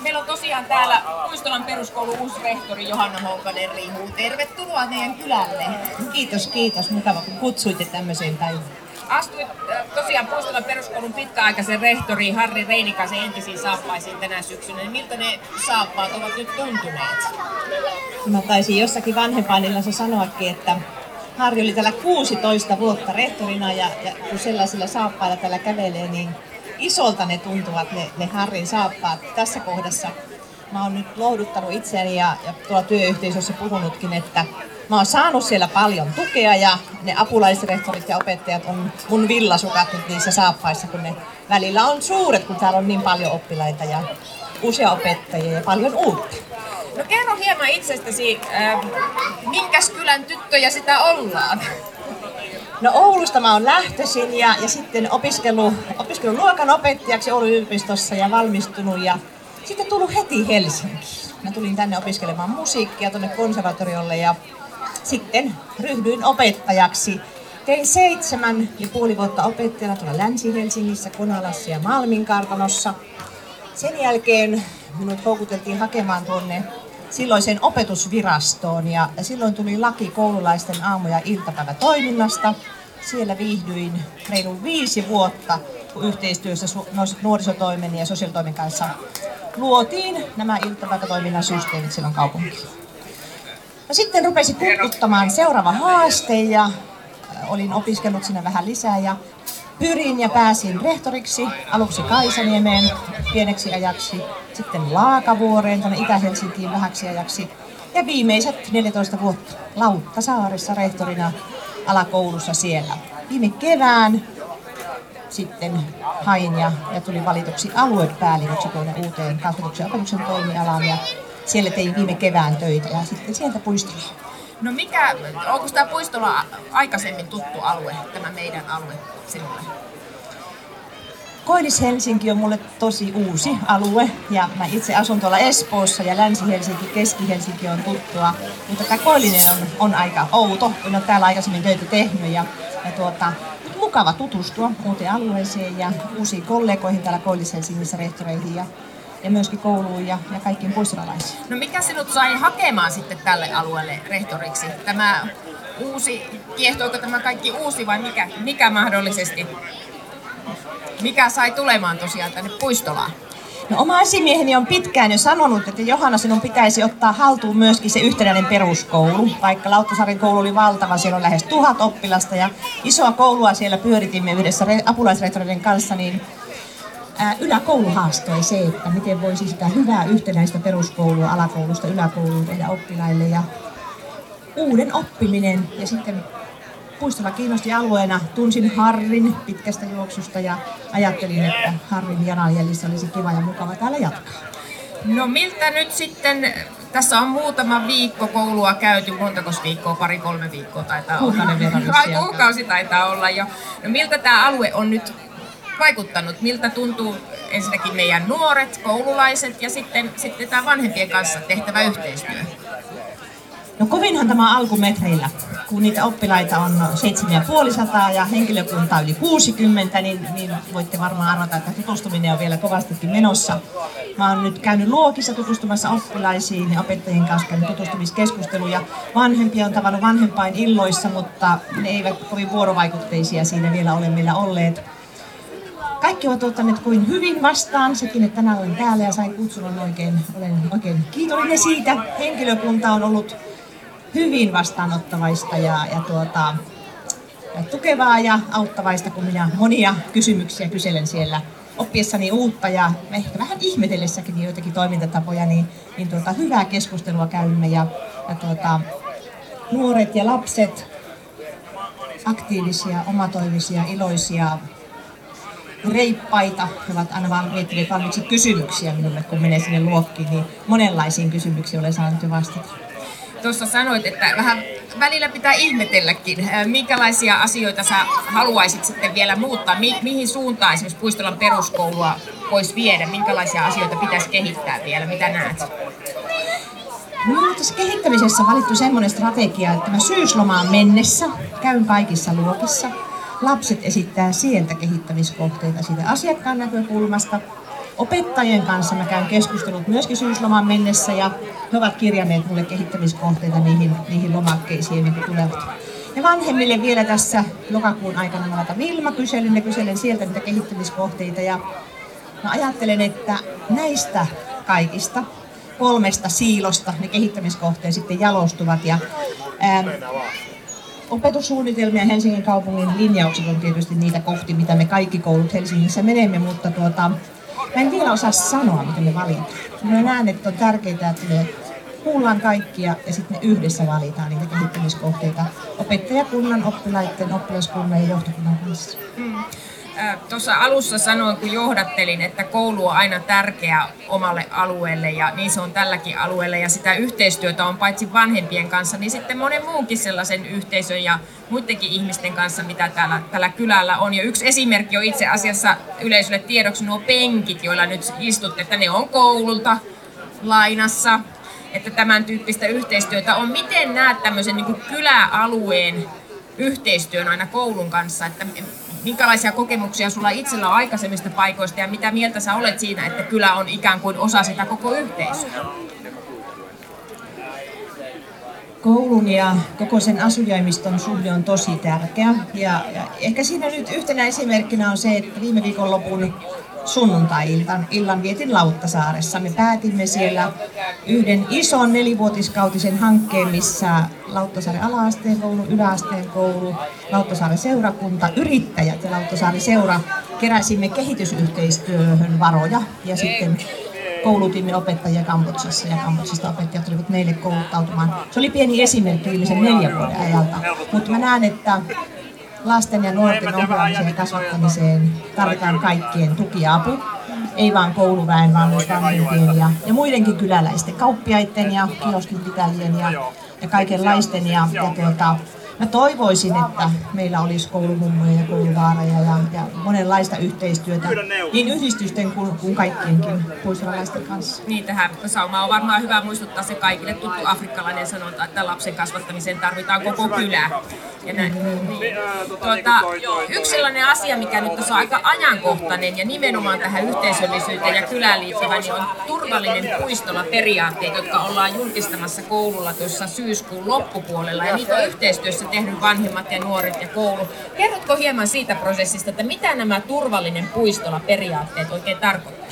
Meillä on tosiaan täällä Puistolan peruskoulun uusi rehtori Johanna Honkanen-Rihu. Tervetuloa meidän kylälle. Kiitos. Mukava, kun kutsuitte tämmöiseen päivään. Astuit tosiaan Puistolan peruskoulun pitkäaikaisen rehtori Harri Reinikaisen entisiin saappaisiin tänä syksynä. Miltä ne saappaat ovat nyt tuntuneet? Mä taisin jossakin vanhempainillassa sanoakin, että Harri oli täällä 16 vuotta rehtorina ja kun sellaisilla saappailla täällä kävelee, niin isolta ne tuntuvat ne Harrin saappaat tässä kohdassa. Mä oon nyt lohduttanut itseäni ja tuolla työyhteisössä puhunutkin, että mä oon saanut siellä paljon tukea ja ne apulaisrehtorit ja opettajat on mun villasukat nyt niissä saappaissa, kun ne välillä on suuret, kun täällä on niin paljon oppilaita ja uusia opettajia ja paljon uutta. No kerro hieman itsestäsi, minkäs kylän tyttöjä sitä ollaan? No Oulusta mä oon lähtöisin ja sitten opiskellut luokanopettajaksi Oulun yliopistossa ja valmistunut ja sitten tullut heti Helsinkiin. Mä tulin tänne opiskelemaan musiikkia tuonne konservatoriolle ja sitten ryhdyin opettajaksi. Tein 7,5 vuotta opettajana tuolla Länsi-Helsingissä, Konalassa ja Malminkartanossa. Sen jälkeen minut houkuteltiin hakemaan tuonne silloiseen opetusvirastoon ja silloin tuli laki koululaisten aamu- ja iltapäivätoiminnasta. Siellä viihdyin reilun 5 vuotta, kun yhteistyössä nuorisotoimen ja sosiaalitoimen kanssa luotiin nämä iltapäivätoiminnan systeemit silloin kaupungilla. No, sitten rupesi kurkuttamaan seuraava haaste ja olin opiskellut siinä vähän lisää ja pyrin ja pääsin rehtoriksi, aluksi Kaisaniemeen pieneksi ajaksi, sitten Laakavuoreen tuonne Itä-Helsinkiin vähäksi ajaksi ja viimeiset 14 vuotta Lauttasaaressa rehtorina alakoulussa siellä. Viime kevään sitten hain ja tulin valituksi aluepäälliköksi tuonne uuteen kasvatuksen ja opetuksen toimialaan ja siellä tein viime kevään töitä ja sitten sieltä Puistolaan. No onko tämä Puistola aikaisemmin tuttu alue, tämä meidän alue sinulle? Koillis-Helsinki on mulle tosi uusi alue ja mä itse asun tuolla Espoossa ja Länsi-Helsinki, Keski-Helsinki on tuttua, mutta tämä Koillinen on aika outo, kun olen täällä aikaisemmin töitä tehnyt ja mukava tutustua uuteen alueeseen ja uusiin kollegoihin täällä Koillis-Helsingissä, rehtoreihin ja myöskin kouluun ja kaikkiin puistolalaisiin. No mikä sinut sai hakemaan sitten tälle alueelle rehtoriksi? Tämä uusi, kiehtoiko tämä kaikki uusi vai mikä mahdollisesti? Mikä sai tulemaan tosiaan tänne Puistolaan? No oma esimieheni on pitkään jo sanonut, että Johanna, sinun pitäisi ottaa haltuun myöskin se yhtenäinen peruskoulu. Vaikka Lauttasaaren koulu oli valtava, siellä on lähes 1000 oppilasta ja isoa koulua siellä pyöritimme yhdessä apulaisrehtoreiden kanssa, niin yläkoulu haastoi se, että miten voisi sitä hyvää yhtenäistä peruskoulua alakoulusta yläkouluun tehdä oppilaille ja uuden oppiminen. Ja sitten Puistola kiinnosti alueena, tunsin Harrin pitkästä juoksusta ja ajattelin, että Harrin jalanjäljissä olisi kiva ja mukava täällä jatkaa. No miltä nyt sitten, tässä on muutama viikko koulua käyty, montakos viikkoa, 2-3 viikkoa taitaa olla. Kuukausi taitaa olla jo. No miltä tämä alue on nyt vaikuttanut? Miltä tuntuu ensinnäkin meidän nuoret, koululaiset ja sitten tämä vanhempien kanssa tehtävä yhteistyö? No kovinhan tämä alkumetreillä, kun niitä oppilaita on 750 ja henkilökuntaa yli 60, niin voitte varmaan arvata, että tutustuminen on vielä kovastikin menossa. Mä oon nyt käynyt luokissa tutustumassa oppilaisiin ja opettajien kanssa käynyt tutustumiskeskusteluja. Vanhempia on tavannut vanhempain illoissa, mutta ne eivät kovin vuorovaikutteisia siinä vielä ole meillä olleet. Kaikki ovat ottaneet kuin hyvin vastaan, sekin että tänään olen täällä ja sain kutsun, olen oikein kiitollinen siitä. Henkilökunta on ollut hyvin vastaanottavaista ja tukevaa ja auttavaista, kun minä monia kysymyksiä kyselen siellä oppiessani uutta ja ehkä vähän ihmetellessäkin joitakin toimintatapoja, niin hyvää keskustelua käymme ja nuoret ja lapset aktiivisia, omatoimisia, iloisia, reippaita. He ovat aina vaan miettineet valmiiksi kysymyksiä minulle, kun menee sinne luokkiin, niin monenlaisiin kysymyksiin olen saanut jo vastata. Tuossa sanoit, että vähän välillä pitää ihmetelläkin. Minkälaisia asioita sä haluaisit sitten vielä muuttaa? Mihin suuntaan esimerkiksi Puistolan peruskoulua voisi viedä? Minkälaisia asioita pitäisi kehittää vielä? Mitä näet? Minulla on tässä kehittämisessä valittu semmoinen strategia, että mä syyslomaan mennessä käyn kaikissa luokissa. Lapset esittää sieltä kehittämiskohteita siitä asiakkaan näkökulmasta. Opettajien kanssa mä käyn keskustelut myöskin syyslomaan mennessä ja he ovat kirjanneet mulle kehittämiskohteita niihin lomakkeisiin, jotka tulevat. Ja vanhemmille vielä tässä lokakuun aikana mä laitan Vilma-kyselyn ja kyselen sieltä niitä kehittämiskohteita. Ja mä ajattelen, että näistä kaikista 3 siilosta ne kehittämiskohteet sitten jalostuvat. Ja, opetussuunnitelmia Helsingin kaupungin linjaukset on tietysti niitä kohti, mitä me kaikki koulut Helsingissä menemme, mutta mä en vielä osaa sanoa, mitä me valitaan. Mä näen, että on tärkeää, että me kuullaan kaikkia ja sitten me yhdessä valitaan niitä kehittämiskohteita opettajakunnan, oppilaiden, oppilaskunnan ja johtokunnan kanssa. tuossa alussa sanoin, kun johdattelin, että koulu on aina tärkeä omalle alueelle ja niin se on tälläkin alueella ja sitä yhteistyötä on paitsi vanhempien kanssa, niin sitten monen muunkin sellaisen yhteisön ja muidenkin ihmisten kanssa, mitä tällä kylällä on. Ja yksi esimerkki on itse asiassa yleisölle tiedoksi nuo penkit, joilla nyt istutte, että ne on koululta lainassa, että tämän tyyppistä yhteistyötä on. Miten näet tämmöisen niin kuin kyläalueen yhteistyön aina koulun kanssa, että minkälaisia kokemuksia sulla itsellä on aikaisemmista paikoista ja mitä mieltä sä olet siinä, että kylä on ikään kuin osa sitä koko yhteisöä? Koulun ja koko sen asujaimiston suhde on tosi tärkeä. Ja ehkä siinä nyt yhtenä esimerkkinä on se, että viime viikonlopun sunnuntai-illan vietin Lauttasaaressa. Me päätimme siellä yhden ison 4-vuotiskautisen hankkeen, missä Lauttasaaren ala-asteen koulu, yläasteen koulu, Lauttasaaren seurakunta, yrittäjät ja Lauttasaaren seura keräsimme kehitysyhteistyöhön varoja ja sitten koulutimme opettajia Kambodsassa ja Kambodsasta opettajat tulivat meille kouluttautumaan. Se oli pieni esimerkki viimeisen 4 vuoden ajalta, mutta mä näen, että lasten ja nuorten ohjaamiseen ja kasvattamiseen tarvitaan kaikkien tuki ja apu, ei vain kouluväen, vaan myös vanhempien ja muidenkin kyläläisten, kauppiaiden ja kioskinpitäjien ja kaikenlaisten. Mä toivoisin, että meillä olisi koulumummoja ja kouluvaareja ja monenlaista yhteistyötä niin yhdistysten kuin kaikkienkin puistolalaisten kanssa. Niin, tähän saumaan on varmaan hyvä muistuttaa se kaikille tuttu afrikkalainen sanonta, että lapsen kasvattamiseen tarvitaan koko kylä. Ja niin. Yksi sellainen asia, mikä nyt on aika ajankohtainen ja nimenomaan tähän yhteisöllisyyteen ja kylään liittyvä, niin on turvallinen puistola-periaatteet, jotka ollaan julkistamassa koululla tuossa syyskuun loppupuolella ja niitä on yhteistyössä tehnyt vanhemmat ja nuoret ja koulu. Kerrotko hieman siitä prosessista, että mitä nämä turvallinen puistola-periaatteet oikein tarkoittaa?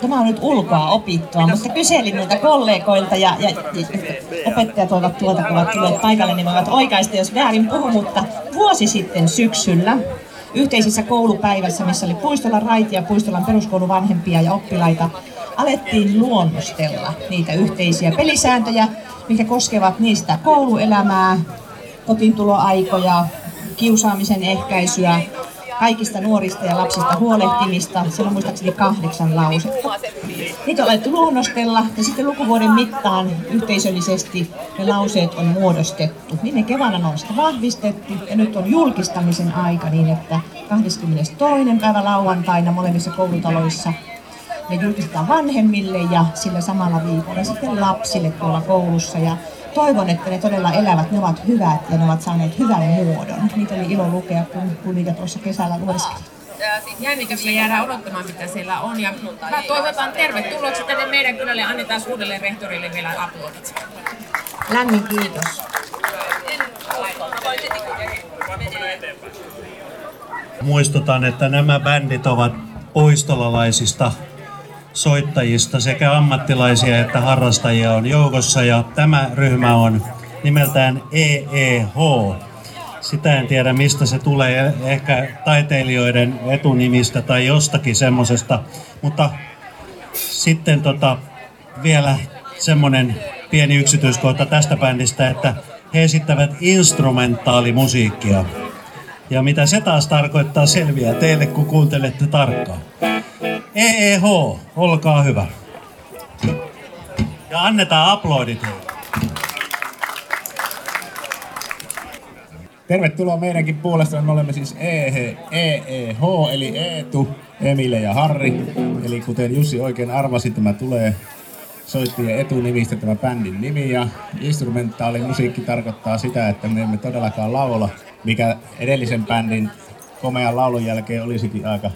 Tämä on nyt ulkoa opittua, mutta kyselin niiltä kollegoilta ja opettajat ovat tuolta, kun ovat tulleet paikalle, niin voivat oikaista, jos väärin puhun, mutta vuosi sitten syksyllä yhteisissä koulupäivässä, missä oli Puistolan raitia, Puistolan peruskoulun vanhempia ja oppilaita, alettiin luonnostella niitä yhteisiä pelisääntöjä, mitkä koskevat niistä kouluelämää, kotiintuloaikoja, kiusaamisen ehkäisyä, kaikista nuorista ja lapsista huolehtimista. Siellä on muistaakseni 8 lausetta. Niitä on alettu luonnostella ja sitten lukuvuoden mittaan yhteisöllisesti ne lauseet on muodostettu. Niin ne keväänä on sitä vahvistettu ja nyt on julkistamisen aika niin, että 22. päivä lauantaina molemmissa koulutaloissa ne julkistetaan vanhemmille ja sillä samalla viikolla sitten lapsille tuolla koulussa. Ja toivon, että ne todella elävät, ne ovat hyvät ja ne ovat saaneet hyvän muodon. Niitä oli ilo lukea, kun niitä tuossa kesällä lueskeli. Jännityksellä jäädään odottamaan, mitä siellä on. Ja mä toivotan tervetulleeksi tänne meidän kylälle ja annetaan uudelle rehtorille vielä aplodit. Lämmin kiitos. Muistutan, että nämä bändit ovat puistolalaisista soittajista sekä ammattilaisia että harrastajia on joukossa ja tämä ryhmä on nimeltään EEH. Sitä en tiedä mistä se tulee, ehkä taiteilijoiden etunimistä tai jostakin semmosesta, mutta sitten vielä semmonen pieni yksityiskohta tästä bändistä, että he esittävät instrumentaalimusiikkia. Ja mitä se taas tarkoittaa selviää teille, kun kuuntelette tarkkaan. EEH, olkaa hyvä. Ja annetaan aplodit. Tervetuloa meidänkin puolestaan. Me olemme siis EEH, eli Eetu, Emile ja Harri. Eli kuten Jussi oikein arvasi, tämä tulee soittajien etunimistä tämä bändin nimi. Ja instrumentaali musiikki tarkoittaa sitä, että me emme todellakaan laula, mikä edellisen bändin komean laulun jälkeen olisikin aika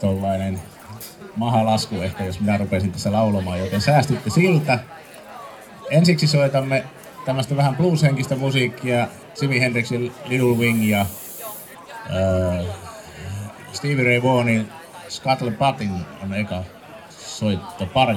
tollainen mahalasku ehkä, jos minä rupesin tässä laulamaan, joten säästytte siltä. Ensiksi soitamme tämmöistä vähän blues-henkistä musiikkia, Jimi Hendrixin Little Wing ja Stevie Ray Vaughanin Scuttle Buttin on eka soittopari.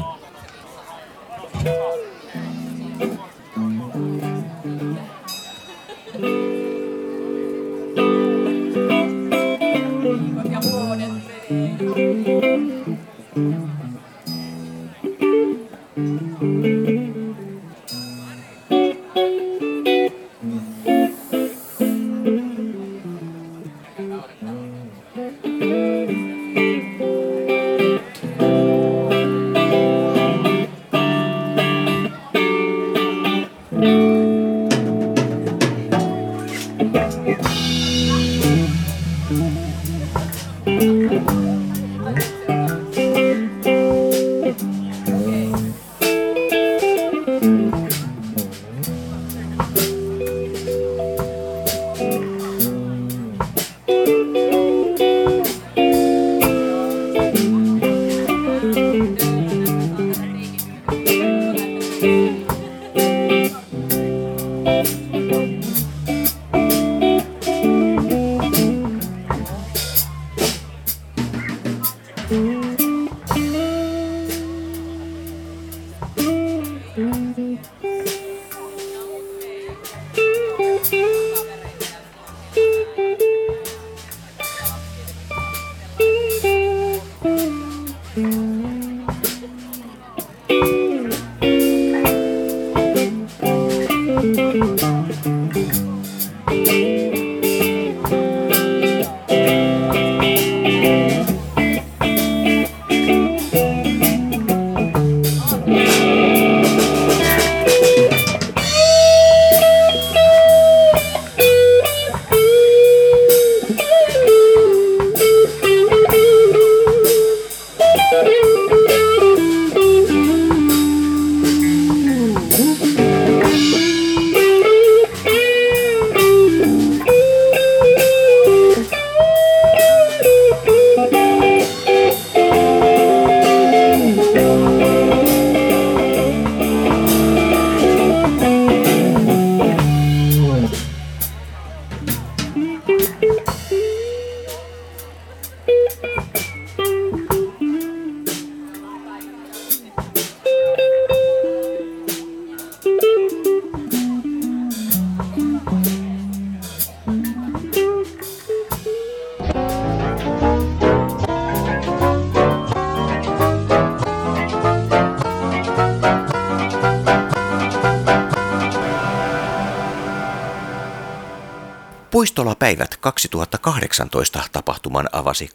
Puistola-päivät 2018 tapahtuman avasi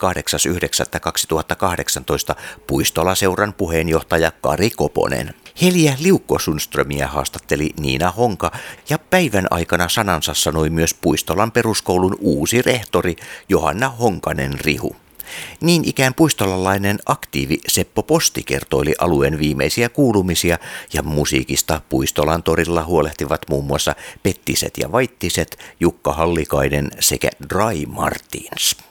8.9.2018 Puistola-seuran puheenjohtaja Kari Koponen. Heljä Liukko-Sundströmiä haastatteli Niina Honka ja päivän aikana sanansa sanoi myös Puistolan peruskoulun uusi rehtori Johanna Honkanen-Rihu. Niin ikään puistolalainen aktiivi Seppo Posti kertoili alueen viimeisiä kuulumisia ja musiikista Puistolan torilla huolehtivat muun muassa Pettiset ja Vaittiset, Jukka Hallikainen sekä Dry Martins.